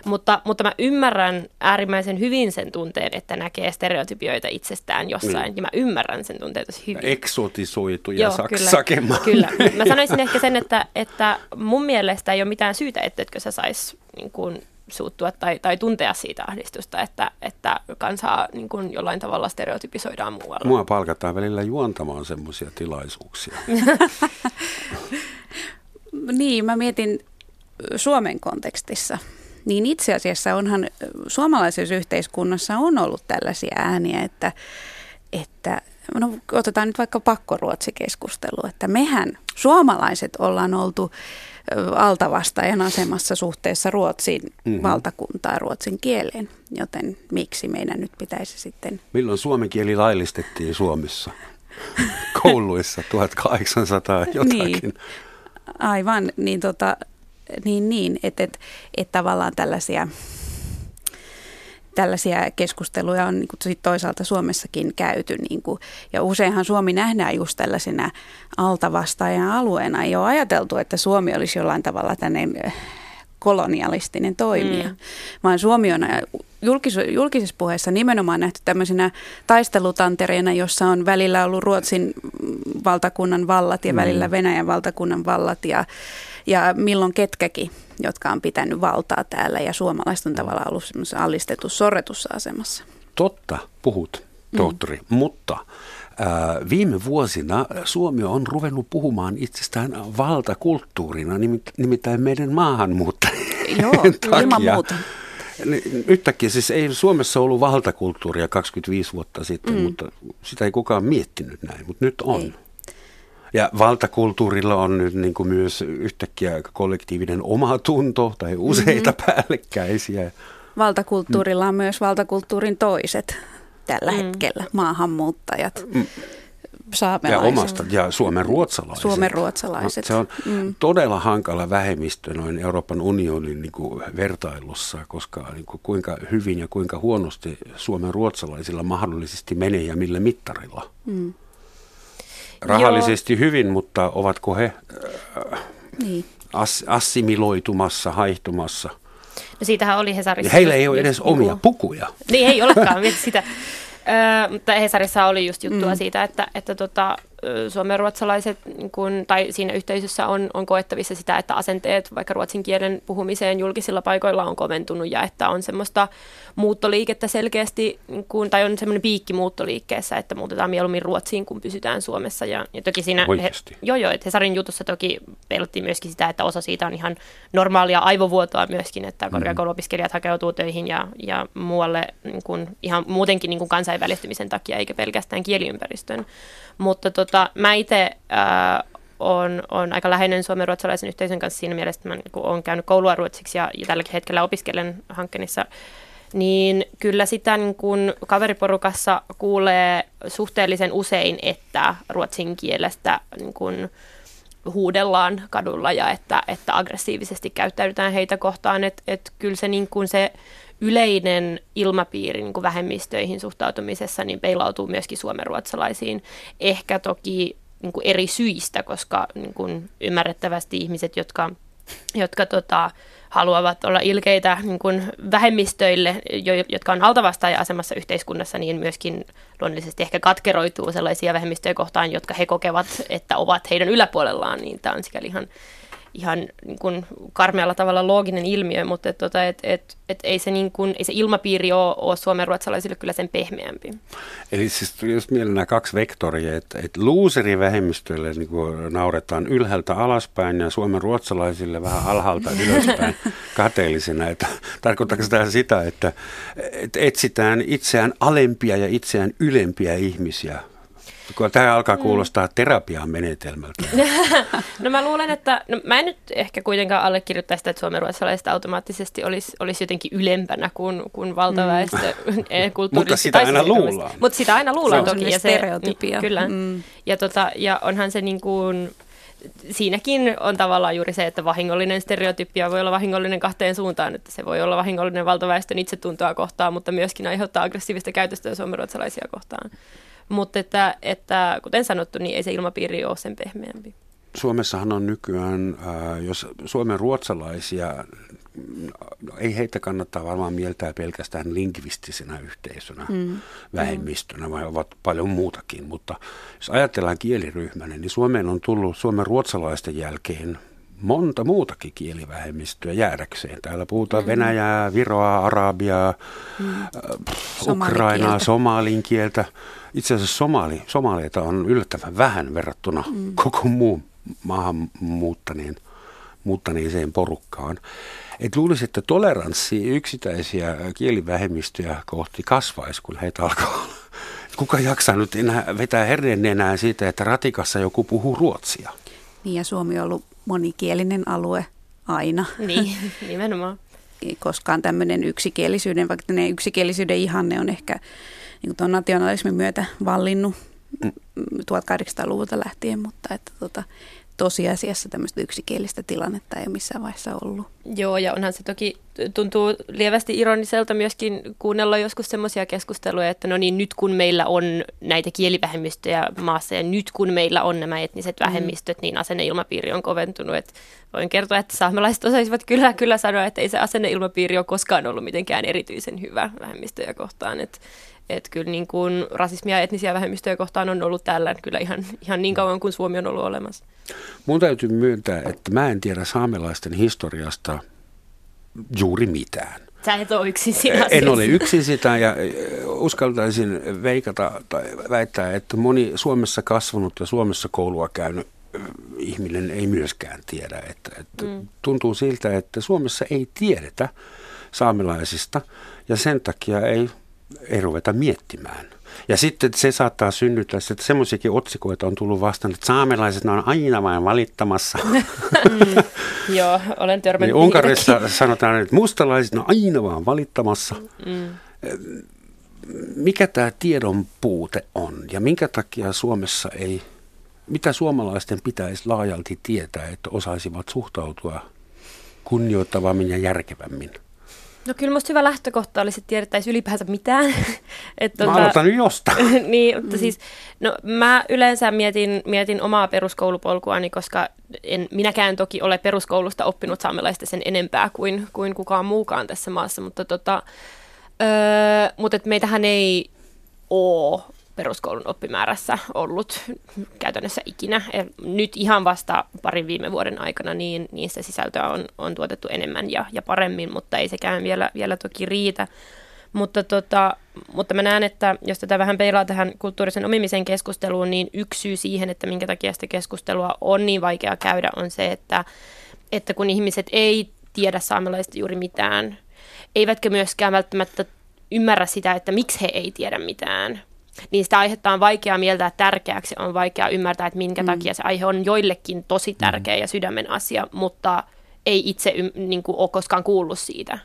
Mutta mä ymmärrän äärimmäisen hyvin sen tunteen, että näkee stereotypioita itsestään jossain, ja mä ymmärrän sen tunteen tosi hyvin. Eksotisoituja sakemaan. Kyllä. Mä sanoisin ehkä sen, että mun mielestä ei ole mitään syytä, etteikö sä saisi niin kuin suuttua tai tuntea siitä ahdistusta, että kansaa niin kuin jollain tavalla stereotypisoidaan muualla. Mua palkataan välillä juontamaan semmoisia tilaisuuksia. Niin, mä mietin Suomen kontekstissa. Niin itse asiassa onhan suomalaisessa yhteiskunnassa on ollut tällaisia ääniä, että no otetaan nyt vaikka pakkoruotsikeskustelu, että mehän suomalaiset ollaan oltu altavastajan asemassa suhteessa Ruotsin valtakuntaa, Ruotsin kieleen, joten miksi meidän nyt pitäisi sitten... Milloin suomen kieli laillistettiin Suomessa? Kouluissa 1800 jotakin. Niin, aivan, niin Niin, että tavallaan tällaisia keskusteluja on niin kuin sit toisaalta Suomessakin käyty. Niin kuin, ja useinhan Suomi nähdään just tällaisena altavastaajan alueena. Ei ole ajateltu, että Suomi olisi jollain tavalla tämmöinen kolonialistinen toimija, vaan Suomi on julkisessa puheessa nimenomaan nähty tämmöisenä taistelutantereena, jossa on välillä ollut Ruotsin valtakunnan vallat ja välillä Venäjän valtakunnan vallat ja milloin ketkäkin, jotka on pitänyt valtaa täällä, ja suomalaiset on tavallaan ollut semmoisessa alistetussa, sorretussa asemassa. Totta puhut, tohtori, mutta viime vuosina Suomi on ruvennut puhumaan itsestään valtakulttuurina, nimittäin meidän maahanmuuttajien takia. Joo, ilman muuta. Yhtäkkiä siis ei Suomessa ollut valtakulttuuria 25 vuotta sitten, mutta sitä ei kukaan miettinyt näin, mutta nyt on. Ei. Ja valtakulttuurilla on nyt niin kuin myös yhtäkkiä kollektiivinen omatunto tai useita päällekkäisiä. Valtakulttuurilla on myös valtakulttuurin toiset tällä hetkellä, maahanmuuttajat, saamelaiset. Ja suomenruotsalaiset. Suomenruotsalaiset. No, se on todella hankala vähemmistö noin Euroopan unionin niin kuin vertailussa, koska niin kuin kuinka hyvin ja kuinka huonosti suomenruotsalaisilla mahdollisesti menee ja millä mittarilla. Mm. Rahallisesti hyvin, mutta ovatko he assimiloitumassa, haihtumassa? No siitähän oli Hesarissa. Heillä ei ole edes omia pukuja. Niin ei olekaan, mieti sitä. Mutta Hesarissa oli just juttua siitä, että suomenruotsalaiset, tai siinä yhteisössä on koettavissa sitä, että asenteet vaikka ruotsin kielen puhumiseen julkisilla paikoilla on koventunut ja että on semmoista muuttoliikettä selkeästi, tai on semmoinen piikki muuttoliikkeessä, että muutetaan mieluummin Ruotsiin, kun pysytään Suomessa. Ja toki siinä että Hesarin jutussa toki peilottiin myöskin sitä, että osa siitä on ihan normaalia aivovuotoa myöskin, että korkeakouluopiskelijat hakeutuu töihin ja muualle ihan muutenkin kansainvälistymisen takia, eikä pelkästään kieliympäristön. Mutta mä itse on aika läheinen suomenruotsalaisen yhteisön kanssa siinä mielessä, että mä olen käynyt koulua ruotsiksi ja tälläkin hetkellä opiskelen Hankkenissa, niin kyllä sitä kun kaveriporukassa kuulee suhteellisen usein, että ruotsin kielestä huudellaan kadulla ja että aggressiivisesti käyttäydytään heitä kohtaan, että kyllä se, se yleinen ilmapiiri vähemmistöihin suhtautumisessa niin peilautuu myöskin suomenruotsalaisiin, ehkä toki eri syistä, koska ymmärrettävästi ihmiset, jotka haluavat olla ilkeitä vähemmistöille, jotka on altavastaaja-asemassa yhteiskunnassa, niin myöskin luonnollisesti ehkä katkeroituu sellaisia vähemmistöjä kohtaan, jotka he kokevat, että ovat heidän yläpuolellaan, niin tämä on sikäli ihan karmealla tavalla looginen ilmiö, mutta ei se ilmapiiri ole suomenruotsalaisille kyllä sen pehmeämpi. Eli siis tuli just mieleen nämä kaksi vektoria, että luuserivähemmistöille nauretaan ylhäältä alaspäin ja suomenruotsalaisille vähän alhaalta ylöspäin kateellisena. Tarkoittaako sitä, että etsitään itseään alempia ja itseään ylempiä ihmisiä? Tämä alkaa kuulostaa terapian menetelmältä. No mä luulen, että mä en nyt ehkä kuitenkaan allekirjoittaa sitä, että suomenruotsalaiset automaattisesti olisi jotenkin ylempänä kuin valtaväestö kulttuurisesti. Mutta sitä aina luullaan. Toki. Se on stereotypia. Kyllä. Ja onhan se siinäkin on tavallaan juuri se, että vahingollinen stereotypia voi olla vahingollinen kahteen suuntaan, että se voi olla vahingollinen valtaväestön itsetuntoa kohtaan, mutta myöskin aiheuttaa aggressiivista käytöstä suomenruotsalaisia kohtaan. Mutta että kuten sanottu, niin ei se ilmapiiri ole sen pehmeämpi. Suomessahan on nykyään, jos suomenruotsalaisia, ei heitä kannattaa varmaan mieltää pelkästään lingvistisenä yhteisönä, vähemmistönä, vai ovat paljon muutakin. Mutta jos ajatellaan kieliryhmänä, niin Suomeen on tullut suomenruotsalaisten jälkeen monta muutakin kielivähemmistöä jäädäkseen. Täällä puhutaan venäjää, viroa, arabiaa, ukrainaa, somalin kieltä. Itse asiassa somaleita on yllättävän vähän verrattuna koko muun maahan muuttaneeseen porukkaan. Et luulisi, että toleranssi yksittäisiä kielivähemmistöjä kohti kasvaisi, kun heitä alkaa. Kuka jaksaa nyt enää vetää herneenään siitä, että ratikassa joku puhuu ruotsia? Niin, ja Suomi on ollut monikielinen alue aina. Niin, nimenomaan. Koskaan tämmöinen yksikielisyyden, vaikka ne yksikielisyyden ihanne on ehkä tuon nationalismin myötä vallinnut 1800-luvulta lähtien, mutta että tosiasiassa tämmöistä yksikielistä tilannetta ei ole missään vaiheessa ollut. Joo, ja onhan se toki, tuntuu lievästi ironiselta myöskin kuunnella joskus semmoisia keskusteluja, että no niin, nyt kun meillä on näitä kielivähemmistöjä maassa ja nyt kun meillä on nämä etniset vähemmistöt, niin asenneilmapiiri on koventunut. Et voin kertoa, että saamelaiset osaisivat kyllä sanoa, että ei se asenneilmapiiri ole koskaan ollut mitenkään erityisen hyvä vähemmistöjä kohtaan, että kyllä rasismia ja etnisiä vähemmistöjä kohtaan on ollut tällä kyllä ihan niin kauan kuin Suomi on ollut olemassa. Mun täytyy myöntää, että mä en tiedä saamelaisten historiasta juuri mitään. Sä et ole yksin siinä asiassa. En ole yksin sitä ja uskaltaisin veikata tai väittää, että moni Suomessa kasvanut ja Suomessa koulua käynyt ihminen ei myöskään tiedä. Että tuntuu siltä, että Suomessa ei tiedetä saamelaisista ja sen takia ei ruveta miettimään. Ja sitten se saattaa synnyttää, että semmoisiakin otsikoita on tullut vastaan, että saamelaiset on aina vain valittamassa. Joo, olen törmännyt. Unkarissa sanotaan, että mustalaiset on aina vain valittamassa. Mikä tämä tiedon puute on ja minkä takia Suomessa ei, mitä suomalaisten pitäisi laajalti tietää, että osaisivat suhtautua kunnioittavammin ja järkevämmin? No kyllä musta hyvä lähtökohta olisi, että tiedettäisiin ylipäänsä mitään. Mä aloitan jostain. Niin, mutta siis, no mä yleensä mietin omaa peruskoulupolkuani, koska en minäkään toki ole peruskoulusta oppinut saamelaista sen enempää kuin kukaan muukaan tässä maassa, mutta meitähän ei ole peruskoulun oppimäärässä ollut käytännössä ikinä. Nyt ihan vasta parin viime vuoden aikana niin se sisältöä on tuotettu enemmän ja paremmin, mutta ei sekään vielä toki riitä. Mutta mä näen, että jos tätä vähän peilaa tähän kulttuurisen omimisen keskusteluun, niin yksi syy siihen, että minkä takia sitä keskustelua on niin vaikea käydä, on se, että kun ihmiset ei tiedä saamelaisista juuri mitään, eivätkä myöskään välttämättä ymmärrä sitä, että miksi he ei tiedä mitään, niin sitä aihetta on vaikea mieltää tärkeäksi, on vaikea ymmärtää, että minkä takia se aihe on joillekin tosi tärkeä ja sydämen asia, mutta ei itse ole koskaan kuullut siitä.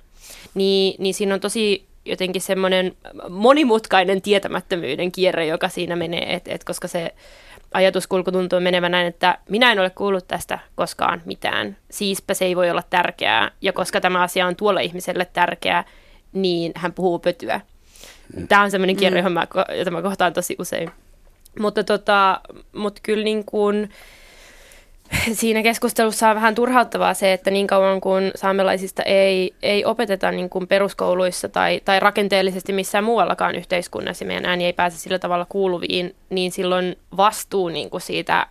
Niin siinä on tosi jotenkin semmoinen monimutkainen tietämättömyyden kierre, joka siinä menee, et koska se ajatuskulku tuntuu menevän näin, että minä en ole kuullut tästä koskaan mitään, siispä se ei voi olla tärkeää, ja koska tämä asia on tuolla ihmiselle tärkeää, niin hän puhuu pötyä. Tämä on semmoinen kierre, jota mä kohtaan tosi usein. Mutta kyllä niin kuin siinä keskustelussa on vähän turhauttavaa se, että niin kauan kuin saamelaisista ei opeteta niin kuin peruskouluissa tai rakenteellisesti missään muuallakaan yhteiskunnassa, meidän ääni ei pääse sillä tavalla kuuluviin, niin silloin vastuu niin kuin siitä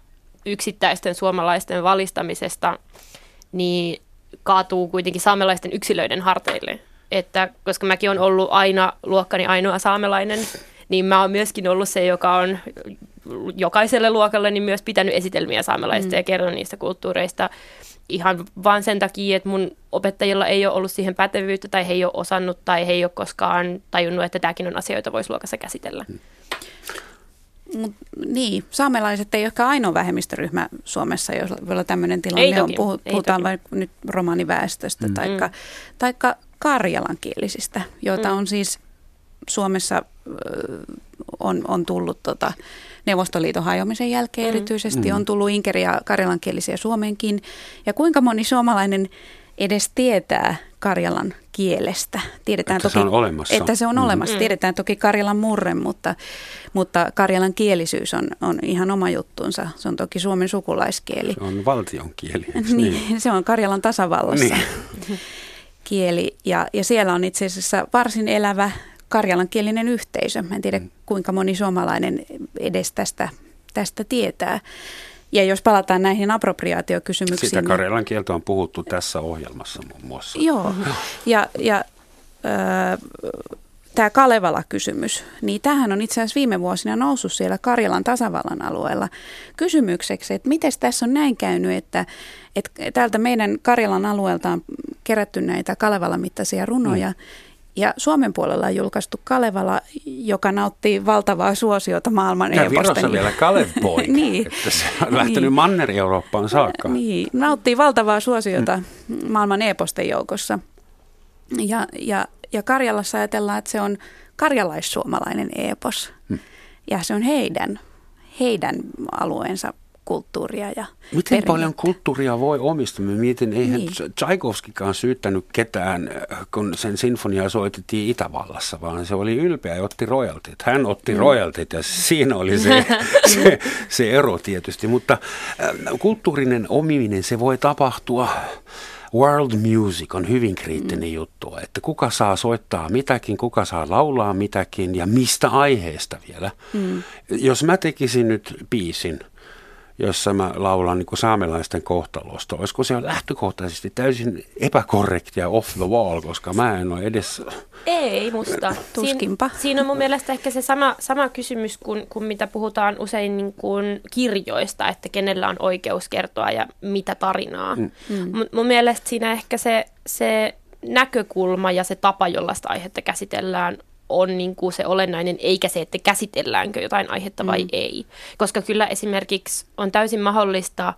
yksittäisten suomalaisten valistamisesta niin kaatuu kuitenkin saamelaisten yksilöiden harteille. Että koska mäkin olen ollut aina luokkani ainoa saamelainen, niin mä oon myöskin ollut se, joka on jokaiselle luokalle niin myös pitänyt esitelmiä saamelaista ja kerron niistä kulttuureista ihan vaan sen takia, että mun opettajilla ei ole ollut siihen pätevyyttä tai he ei ole osannut tai he ei ole koskaan tajunnut, että tämäkin on asioita voisi luokassa käsitellä. Niin, saamelaiset ei ole ehkä ainoa vähemmistöryhmä Suomessa, jolla tämmöinen tilanne on. Puhutaan vain nyt romaniväestöstä taikka karjalankielisistä, joita on siis Suomessa on tullut Neuvostoliiton hajoamisen jälkeen erityisesti, on tullut inkeria karjalankielisiä Suomeenkin. Ja kuinka moni suomalainen edes tietää karjalan kielestä? Tiedetään että toki, se on olemassa. Että se on olemassa. Tiedetään toki karjalan murre, mutta karjalan kielisyys on ihan oma juttunsa. Se on toki Suomen sukulaiskieli. Se on valtion kieli. Niin, se on Karjalan tasavallassa. Niin. Kieli ja siellä on itse asiassa varsin elävä karjalankielinen yhteisö. Mä en tiedä, kuinka moni suomalainen edes tästä tietää. Ja jos palataan näihin appropriaatiokysymyksiin. Sitä karjalan kieltä on puhuttu tässä ohjelmassa muun muassa. Joo. Tämä Kalevala-kysymys, niin tämähän on itse asiassa viime vuosina noussut siellä Karjalan tasavallan alueella kysymykseksi, että miten tässä on näin käynyt, että täältä meidän Karjalan alueelta on kerätty näitä Kalevala-mittaisia runoja, ja Suomen puolella on julkaistu Kalevala, joka nautti valtavaa suosiota maailman e-posteni. Ja Virossa vielä Kalev-poika, niin, että se on lähtenyt Manner-Eurooppaan saakka. Niin, nauttii valtavaa suosiota maailman e-posten joukossa. Ja Karjalassa ajatellaan, että se on karjalaissuomalainen epos. Ja se on heidän alueensa kulttuuria ja miten perinnettä. Paljon kulttuuria voi omistaa? Mä mietin, eihän Tsaikovskikaan syyttänyt ketään, kun sen sinfonia soitettiin Itävallassa, vaan se oli ylpeä ja otti royaltit. Hän otti royaltit ja siinä oli se ero tietysti. Mutta kulttuurinen omiminen, se voi tapahtua. World music on hyvin kriittinen juttu, että kuka saa soittaa mitäkin, kuka saa laulaa mitäkin ja mistä aiheesta vielä. Jos mä tekisin nyt biisin, jossa mä laulan niin kuin saamelaisten kohtalosta, olisiko se lähtökohtaisesti täysin epäkorrektia off the wall, koska mä en ole edes... Ei musta. Tuskinpa. Siinä on mun mielestä ehkä se sama kysymys kuin mitä puhutaan usein niin kuin kirjoista, että kenellä on oikeus kertoa ja mitä tarinaa. Mun mielestä siinä ehkä se näkökulma ja se tapa, jolla sitä aihetta käsitellään, on niin kuin se olennainen, eikä se, että käsitelläänkö jotain aihetta vai ei. Koska kyllä esimerkiksi on täysin mahdollista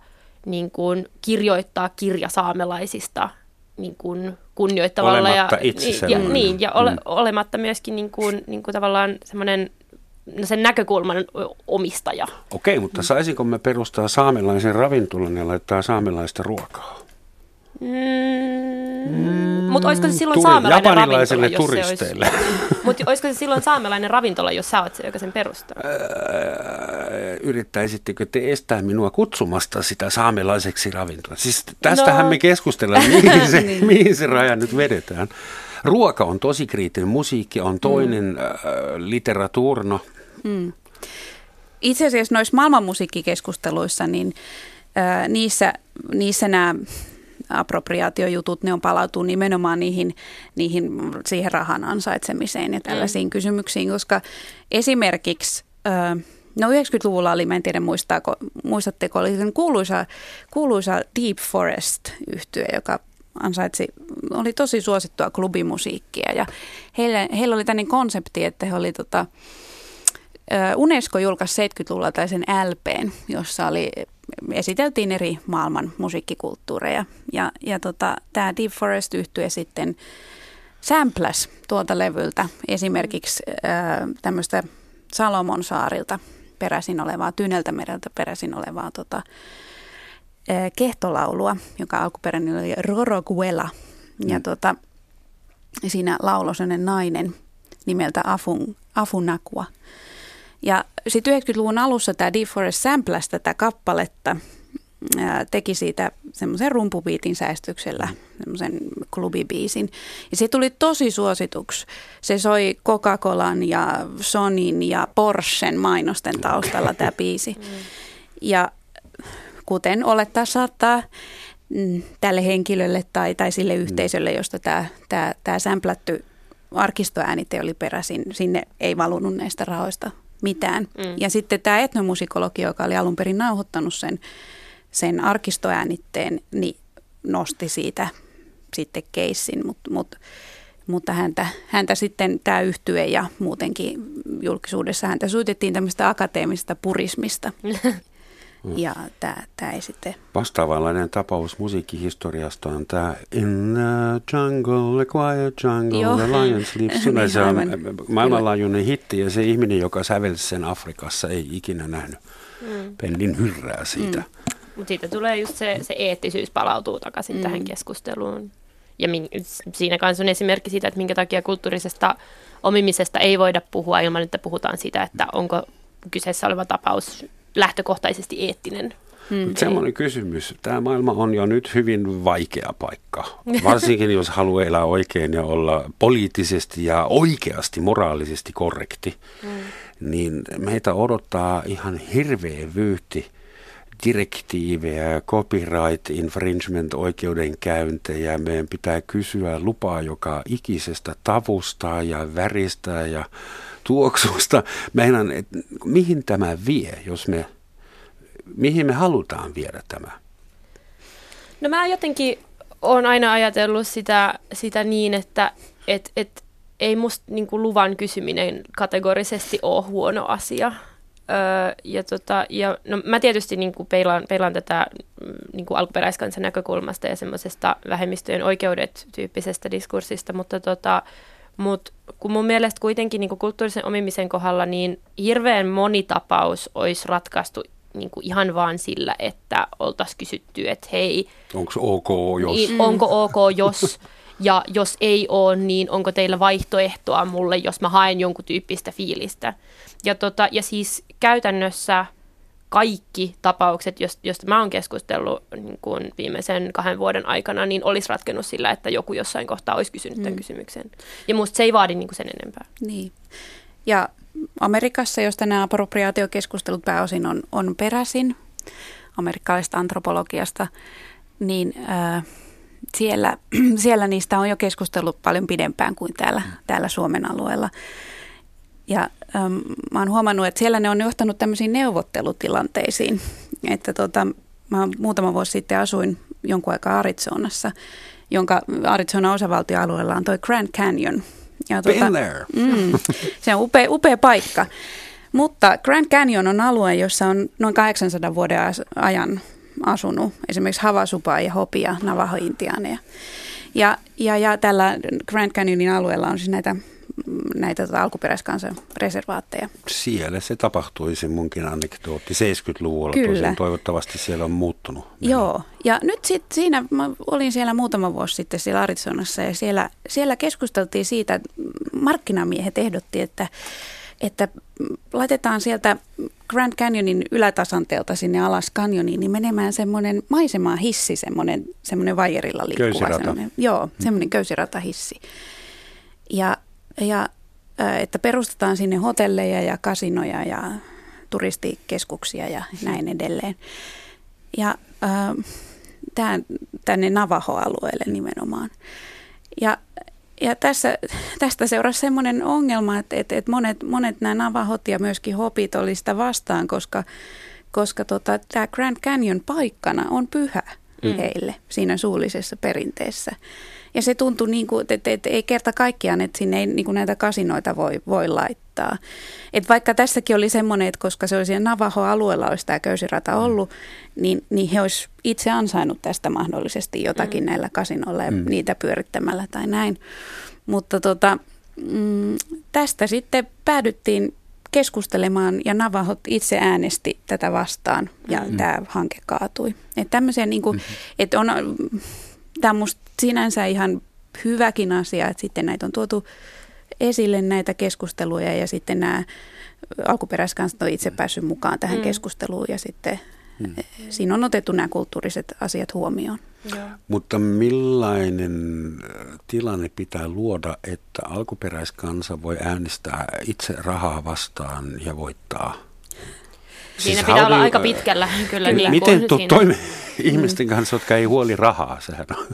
niin kuin kirjoittaa kirja saamelaisista niin kuin kunnioittavalla. Olematta itsesellainen. Olematta myöskin niin kuin tavallaan semmoinen, sen näkökulman omistaja. Okei, mutta saisinko me perustaa saamelaisen ravintolan ja laittaa saamelaista ruokaa? Mutta olisiko se silloin saamelainen ravintola, jos turisteille. Mutta olisiko se silloin saamelainen ravintola, jos sä oot se, joka sen perustaa? Yrittäisittekö te estää minua kutsumasta sitä saamelaiseksi ravintolaksi? Siis tästähän me keskustellaan, mihin se raja nyt vedetään. Ruoka on tosi kriittinen, musiikki on toinen, literatuurina. itse asiassa noissa maailmanmusiikkikeskusteluissa, niin niissä nämä appropriaatiojutut, ne on palautuu nimenomaan siihen rahan ansaitsemiseen ja tällaisiin kysymyksiin, koska esimerkiksi, 90-luvulla oli, mä en tiedä muistatteko, oli kuuluisa Deep Forest-yhtye, joka oli tosi suosittua klubimusiikkia, ja heillä oli tämmöinen konsepti, että he oli Unesco julkaisi 70-luvulla tällaisen LP:n, jossa esiteltiin eri maailman musiikkikulttuureja, ja tämä Deep Forest-yhtye sitten sampläsi tuolta levyltä esimerkiksi tämmöistä Salomon saarilta peräisin olevaa, Tyyneltämereltä peräisin olevaa kehtolaulua, joka alkuperäinen oli Roroguela. Ja siinä lauloi sellainen nainen nimeltä Afunakua. Ja sitten 90-luvun alussa tämä Deep Forest sampläsi tätä kappaletta, teki siitä semmoisen rumpubiitin säestyksellä, semmoisen klubibiisin. Ja se tuli tosi suosituksi. Se soi Coca-Colan ja Sonyn ja Porschen mainosten taustalla tämä biisi. Ja kuten olettaa saattaa tälle henkilölle tai sille yhteisölle, josta tämä sämplätty arkistoäänite oli peräisin, sinne ei valunut näistä rahoista mitään. Ja sitten tämä etnomusikologi, joka oli alun perin nauhoittanut sen arkistoäänitteen, niin nosti siitä sitten keissin, mutta häntä sitten tämä yhtye ja muutenkin julkisuudessa häntä syytettiin tämmöistä akateemisesta purismista. Ja tämä ei sitten... Vastaavanlainen tapaus musiikkihistoriasta on tämä In the Jungle, the Quiet Jungle, The Lion Sleeps. Se on maailmanlaajuinen hitti, ja se ihminen, joka sävelsi sen Afrikassa, ei ikinä nähnyt pellin hyrrää siitä. Mutta siitä tulee just se eettisyys palautuu takaisin tähän keskusteluun. Ja siinä kanssa on esimerkki siitä, että minkä takia kulttuurisesta omimisesta ei voida puhua ilman, että puhutaan siitä, että onko kyseessä oleva tapaus lähtökohtaisesti eettinen. Semmoinen kysymys. Tämä maailma on jo nyt hyvin vaikea paikka. Varsinkin jos haluaa elää oikein ja olla poliittisesti ja oikeasti moraalisesti korrekti, niin meitä odottaa ihan hirveä vyyhti direktiivejä, copyright infringement oikeudenkäyntejä. Meidän pitää kysyä lupaa joka ikisestä tavusta ja väristä ja tuoksusta. Meinaan, että mihin tämä vie, mihin me halutaan viedä tämä? No mä jotenkin olen aina ajatellut sitä niin, että ei musta niinku luvan kysyminen kategorisesti ole huono asia. No mä tietysti niinku peilaan tätä niinku alkuperäiskansan näkökulmasta ja semmoisesta vähemmistöjen oikeudet tyyppisestä diskurssista, mutta kun mun mielestä kuitenkin niinku kulttuurisen omimisen kohdalla niin hirveän moni tapaus olisi ratkaistu niinku ihan vaan sillä, että oltaisiin kysytty, että hei, onko ok jos ja jos ei ole, niin onko teillä vaihtoehtoa mulle, jos mä haen jonkun tyyppistä fiilistä. Ja siis käytännössä kaikki tapaukset, joista mä oon keskustellut niin kuin viimeisen 2 vuoden aikana, niin olisi ratkennut sillä, että joku jossain kohtaa olisi kysynyt tämän kysymyksen. Ja musta se ei vaadi niin kuin sen enempää. Niin. Ja Amerikassa, josta nämä appropriaatiokeskustelut pääosin on peräisin, amerikkalaisesta antropologiasta, niin... Siellä niistä on jo keskustellut paljon pidempään kuin täällä Suomen alueella. Ja mä oon huomannut, että siellä ne on johtanut tämmöisiin neuvottelutilanteisiin. Että mä muutama vuosi sitten asuin jonkun aikaa Arizonassa, jonka Arizonan osavaltioalueella on toi Grand Canyon. Ja se on upea paikka. Mutta Grand Canyon on alue, jossa on noin 800 vuoden ajan asunut esimerkiksi havasupaa ja hopia, navaho-intiaaneja. Ja tällä Grand Canyonin alueella on siis näitä alkuperäiskansan reservaatteja. Siellä se tapahtui, se munkin anekdootti 70-luvulla. Kyllä. Tosin toivottavasti siellä on muuttunut. Joo, ja nyt sitten mä olin siellä muutama vuosi sitten siellä Arizonassa, ja siellä keskusteltiin siitä, että markkinamiehet ehdotti, että laitetaan sieltä Grand Canyonin ylätasanteelta sinne alas kanjoniin, niin menemään semmoinen maisemahissi, semmoinen vaijerilla liikkuva. Köysirata. Semmoinen köysiratahissi. Ja että perustetaan sinne hotelleja ja kasinoja ja turistikeskuksia ja näin edelleen. Ja tänne Navajo-alueelle nimenomaan. Ja tästä seurasi semmoinen ongelma, että monet nämä Navahot ja myöskin hopit oli sitä vastaan, koska tämä Grand Canyon paikkana on pyhä heille siinä suullisessa perinteessä. Ja se tuntui, niin kuin, että ei kerta kaikkiaan, että sinne ei niin kuin näitä kasinoita voi laittaa. Et vaikka tässäkin oli semmoinen, että koska se oli siellä Navajo-alueella, olisi tämä köysirata ollut, niin he olisi itse ansainnut tästä mahdollisesti jotakin näillä kasinoilla ja niitä pyörittämällä tai näin. Mutta tästä sitten päädyttiin keskustelemaan ja Navahot itse äänesti tätä vastaan ja tämä hanke kaatui. Että tämmöisiä niin kuin, että on... Tämä on musta sinänsä ihan hyväkin asia, että sitten näitä on tuotu esille näitä keskusteluja ja sitten nämä alkuperäiskansat on itse päässyt mukaan tähän keskusteluun ja sitten siinä on otettu nämä kulttuuriset asiat huomioon. Joo. Mutta millainen tilanne pitää luoda, että alkuperäiskansa voi äänestää itse rahaa vastaan ja voittaa? Siinä pitää olla aika pitkällä. Kyllä, miten toimii ihmisten kanssa, jotka ei huoli rahaa? Sehän on.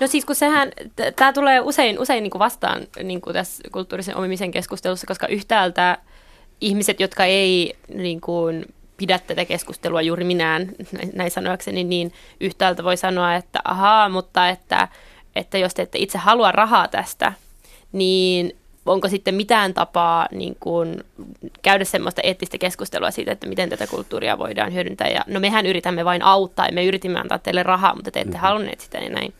No siis kun sehän, tämä tulee usein niin kuin vastaan niin kuin tässä kulttuurisen omimisen keskustelussa, koska yhtäältä ihmiset, jotka ei niin kuin pidä tätä keskustelua juuri minään, näin sanoakseni, niin yhtäältä voi sanoa, että ahaa, mutta että jos te ette itse halua rahaa tästä, niin... Onko sitten mitään tapaa niin kuin käydä semmoista eettistä keskustelua siitä, että miten tätä kulttuuria voidaan hyödyntää? Ja, no mehän yritämme vain auttaa ja me yritimme antaa teille rahaa, mutta te ette halunneet sitä ja näin.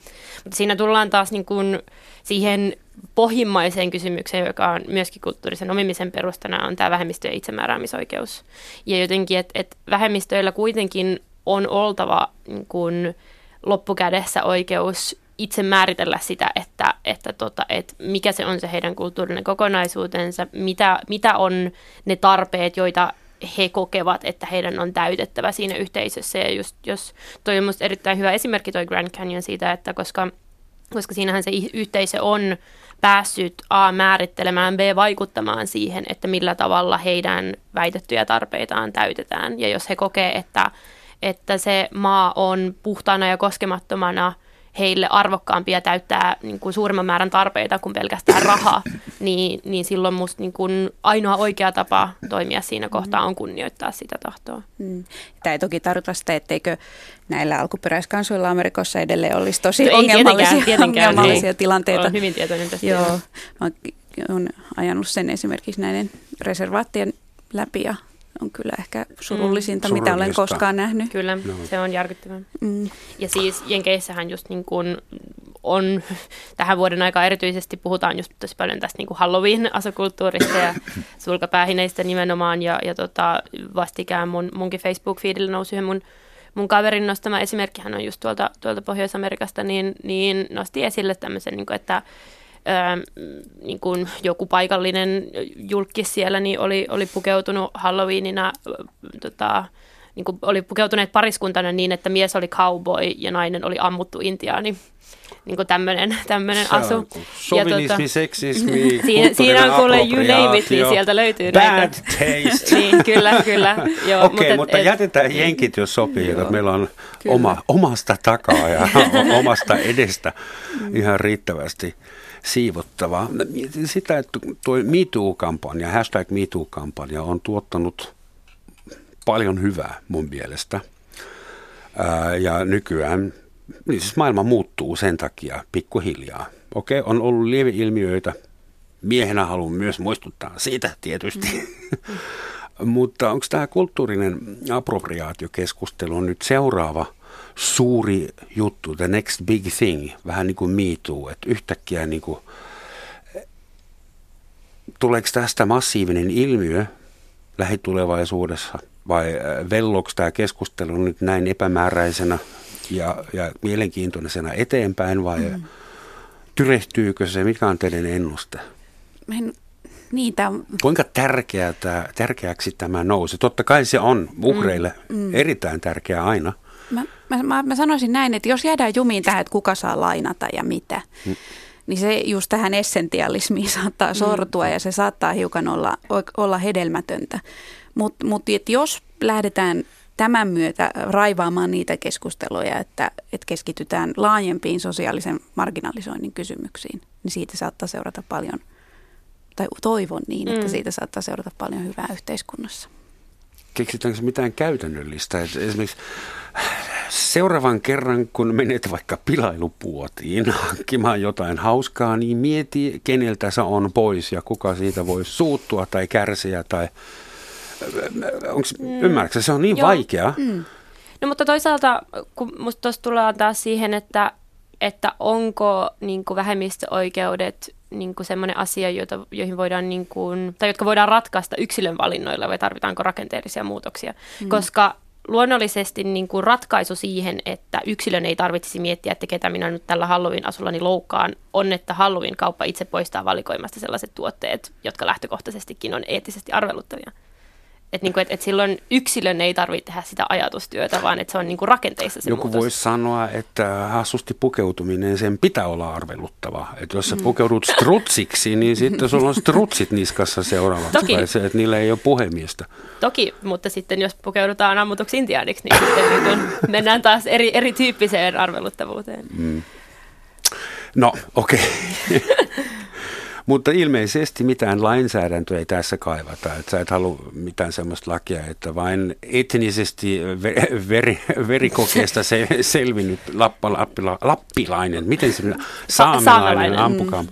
Mutta siinä tullaan taas niin kuin siihen pohjimmaiseen kysymykseen, joka on myöskin kulttuurisen omimisen perustana, on tämä vähemmistö- ja itsemääräämisoikeus. Ja jotenkin, että vähemmistöillä kuitenkin on oltava niin kuin loppukädessä oikeus itse määritellä sitä, että mikä se on se heidän kulttuurinen kokonaisuutensa, mitä on ne tarpeet, joita he kokevat, että heidän on täytettävä siinä yhteisössä. Ja just, jos toi on musta erittäin hyvä esimerkki toi Grand Canyon siitä, että koska siinähän se yhteisö on päässyt A määrittelemään, B vaikuttamaan siihen, että millä tavalla heidän väitettyjä tarpeitaan täytetään. Ja jos he kokee, että se maa on puhtaana ja koskemattomana, heille arvokkaampia täyttää niin kuin suuremman määrän tarpeita kuin pelkästään rahaa, niin silloin musta niin kuin ainoa oikea tapa toimia siinä kohtaa on kunnioittaa sitä tahtoa. Tämä ei toki tarkoita sitä, etteikö näillä alkuperäiskansoilla Amerikassa edelleen olisi tosi ongelmallisia tilanteita. Olen hyvin tietoinen tästä. Joo, mä olen ajanut sen esimerkiksi näiden reservaattien läpi ja on kyllä ehkä surullisinta, mitä olen koskaan nähnyt. Kyllä, se on järkyttävää. Ja siis Jenkeissähän just niin kuin on, tähän vuoden aikaan erityisesti puhutaan just tosi paljon tästä niin kuin Halloween-asakulttuurista ja sulkapäähineistä nimenomaan. Ja vastikään munkin Facebook-feedillä nousi yhden mun kaverin nostama esimerkki, hän on just tuolta Pohjois-Amerikasta, niin nosti esille tämmöisen, niin kuin, että niin kuin joku paikallinen julkkis siellä niin oli pukeutunut Halloweenina, niin kuin oli pukeutuneet pariskuntana niin, että mies oli cowboy ja nainen oli ammuttu intiaani. Niin kuin tämmöinen asu. Sovinismi, ja seksismi, siinä on kuule you name it, niin sieltä löytyy bad taste. Niin, kyllä. Joo, okei, mutta jätetään jenkit, jos sopii. Joo, meillä on omasta takaa ja omasta edestä ihan riittävästi siivottavaa. Sitä, että tuo MeToo-kampanja, hashtag MeToo-kampanja on tuottanut paljon hyvää mun mielestä. Ja nykyään siis maailma muuttuu sen takia pikkuhiljaa. Okei, on ollut lieveilmiöitä. Miehenä haluan myös muistuttaa siitä tietysti. Mutta onko tämä kulttuurinen appropriaatiokeskustelu nyt seuraava suuri juttu, the next big thing, vähän niin kuin MeToo, että yhtäkkiä niin kuin, tuleeko tästä massiivinen ilmiö lähitulevaisuudessa vai velloksi tämä keskustelu nyt näin epämääräisenä ja mielenkiintoisena eteenpäin vai tyrehtyykö se, mikä on teidän ennuste? Kuinka tärkeäksi tämä nousi? Totta kai se on uhreille erittäin tärkeä aina. Mä sanoisin näin, että jos jäädään jumiin tähän, että kuka saa lainata ja mitä, niin se just tähän essentialismiin saattaa sortua ja se saattaa hiukan olla hedelmätöntä. Mutta jos lähdetään tämän myötä raivaamaan niitä keskusteluja, että keskitytään laajempiin sosiaalisen marginalisoinnin kysymyksiin, niin siitä saattaa seurata paljon, tai toivon niin, että siitä saattaa seurata paljon hyvää yhteiskunnassa. Keksitäänkö mitään käytännöllistä? Et esimerkiksi seuraavan kerran, kun menet vaikka pilailupuotiin hankkimaan jotain hauskaa, niin mieti, keneltä se on pois ja kuka siitä voi suuttua tai kärsiä tai... Ymmärrätkö? Se on niin vaikeaa. Mm. No mutta toisaalta, kun musta tuossa tullaan taas siihen, että onko niin kuin vähemmistöoikeudet niin kuin semmoinen asia, joihin voidaan, niin kuin, tai jotka voidaan ratkaista yksilön valinnoilla, vai tarvitaanko rakenteellisia muutoksia. Mm. Koska luonnollisesti niin kuin ratkaisu siihen, että yksilön ei tarvitsisi miettiä, että ketä minä nyt tällä Halloween-asullani loukkaan, on, että Halloween-kauppa itse poistaa valikoimasta sellaiset tuotteet, jotka lähtökohtaisestikin on eettisesti arveluttavia. Että niinku, et silloin yksilön ei tarvitse tehdä sitä ajatustyötä, vaan että se on niinku rakenteissa se muutos. Joku voisi sanoa, että hassusti pukeutuminen, sen pitää olla arveluttava. Että jos sä pukeudut strutsiksi, niin sitten sulla on strutsit niskassa seuraavaksi. Toki. Tai se, että niillä ei ole puhemiestä. Toki, mutta sitten jos pukeudutaan ammutuksi intiaaniksi, niin sitten niin mennään taas erityyppiseen arveluttavuuteen. Mm. No, okei. Okay. Mutta ilmeisesti mitään lainsäädäntöä ei tässä kaivata. Et sä et halua mitään sellaista lakia, että vain etnisesti verikokeesta selvinnyt lappilainen, miten se saamelainen ampukaa,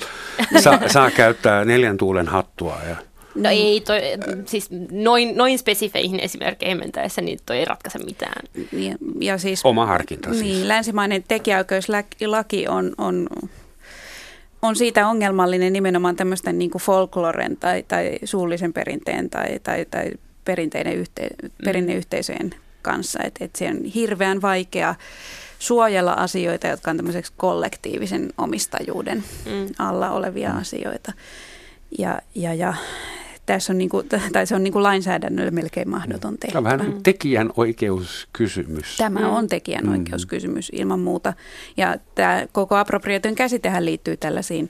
saa käyttää 4 tuulen hattua. Ja. No ei, siis noin spesifeihin esimerkkeihin mentäessä niin toi ei ratkaise mitään. Ja siis, oma harkinta siis. Niin, länsimainen tekijäoikeuslaki on siitä ongelmallinen nimenomaan tämmöisten niin kuin folkloren tai suullisen perinteen tai perinneyhteisöjen kanssa. Että se on hirveän vaikea suojella asioita, jotka on tämmöiseksi kollektiivisen omistajuuden alla olevia asioita. Ja tässä on niin kuin, tai se on niin kuin lainsäädännöllä melkein mahdoton tehtävä. Tämä on vähän tekijänoikeuskysymys. Tämä on tekijänoikeuskysymys ilman muuta. Ja tämä koko appropriation käsitehän liittyy tällaisiin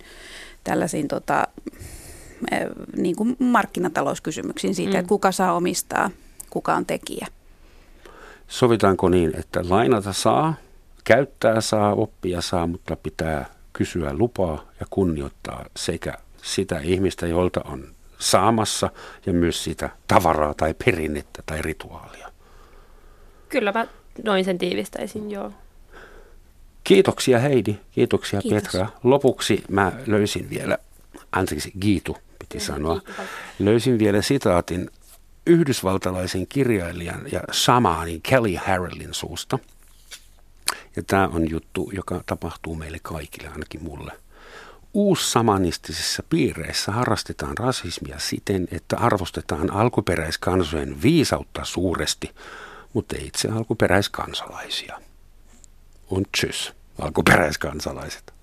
niin kuin markkinatalouskysymyksiin siitä, että kuka saa omistaa, kuka on tekijä. Sovitaanko niin, että lainata saa, käyttää saa, oppia saa, mutta pitää kysyä lupaa ja kunnioittaa sekä sitä ihmistä, jolta on saamassa, ja myös sitä tavaraa tai perinnettä tai rituaalia. Kyllä mä noin sen tiivistäisin, joo. Kiitoksia Heidi, kiitoksia Petra. Lopuksi mä löysin vielä, anteeksi Giitu piti sanoa, löysin vielä sitaatin yhdysvaltalaisen kirjailijan ja shamaanin Kelly Harrellin suusta. Ja tää on juttu, joka tapahtuu meille kaikille, ainakin mulle. Uusshamanistisissa piireissä harrastetaan rasismia siten, että arvostetaan alkuperäiskansojen viisautta suuresti, mutta ei itse alkuperäiskansalaisia. Und tschüss, alkuperäiskansalaiset.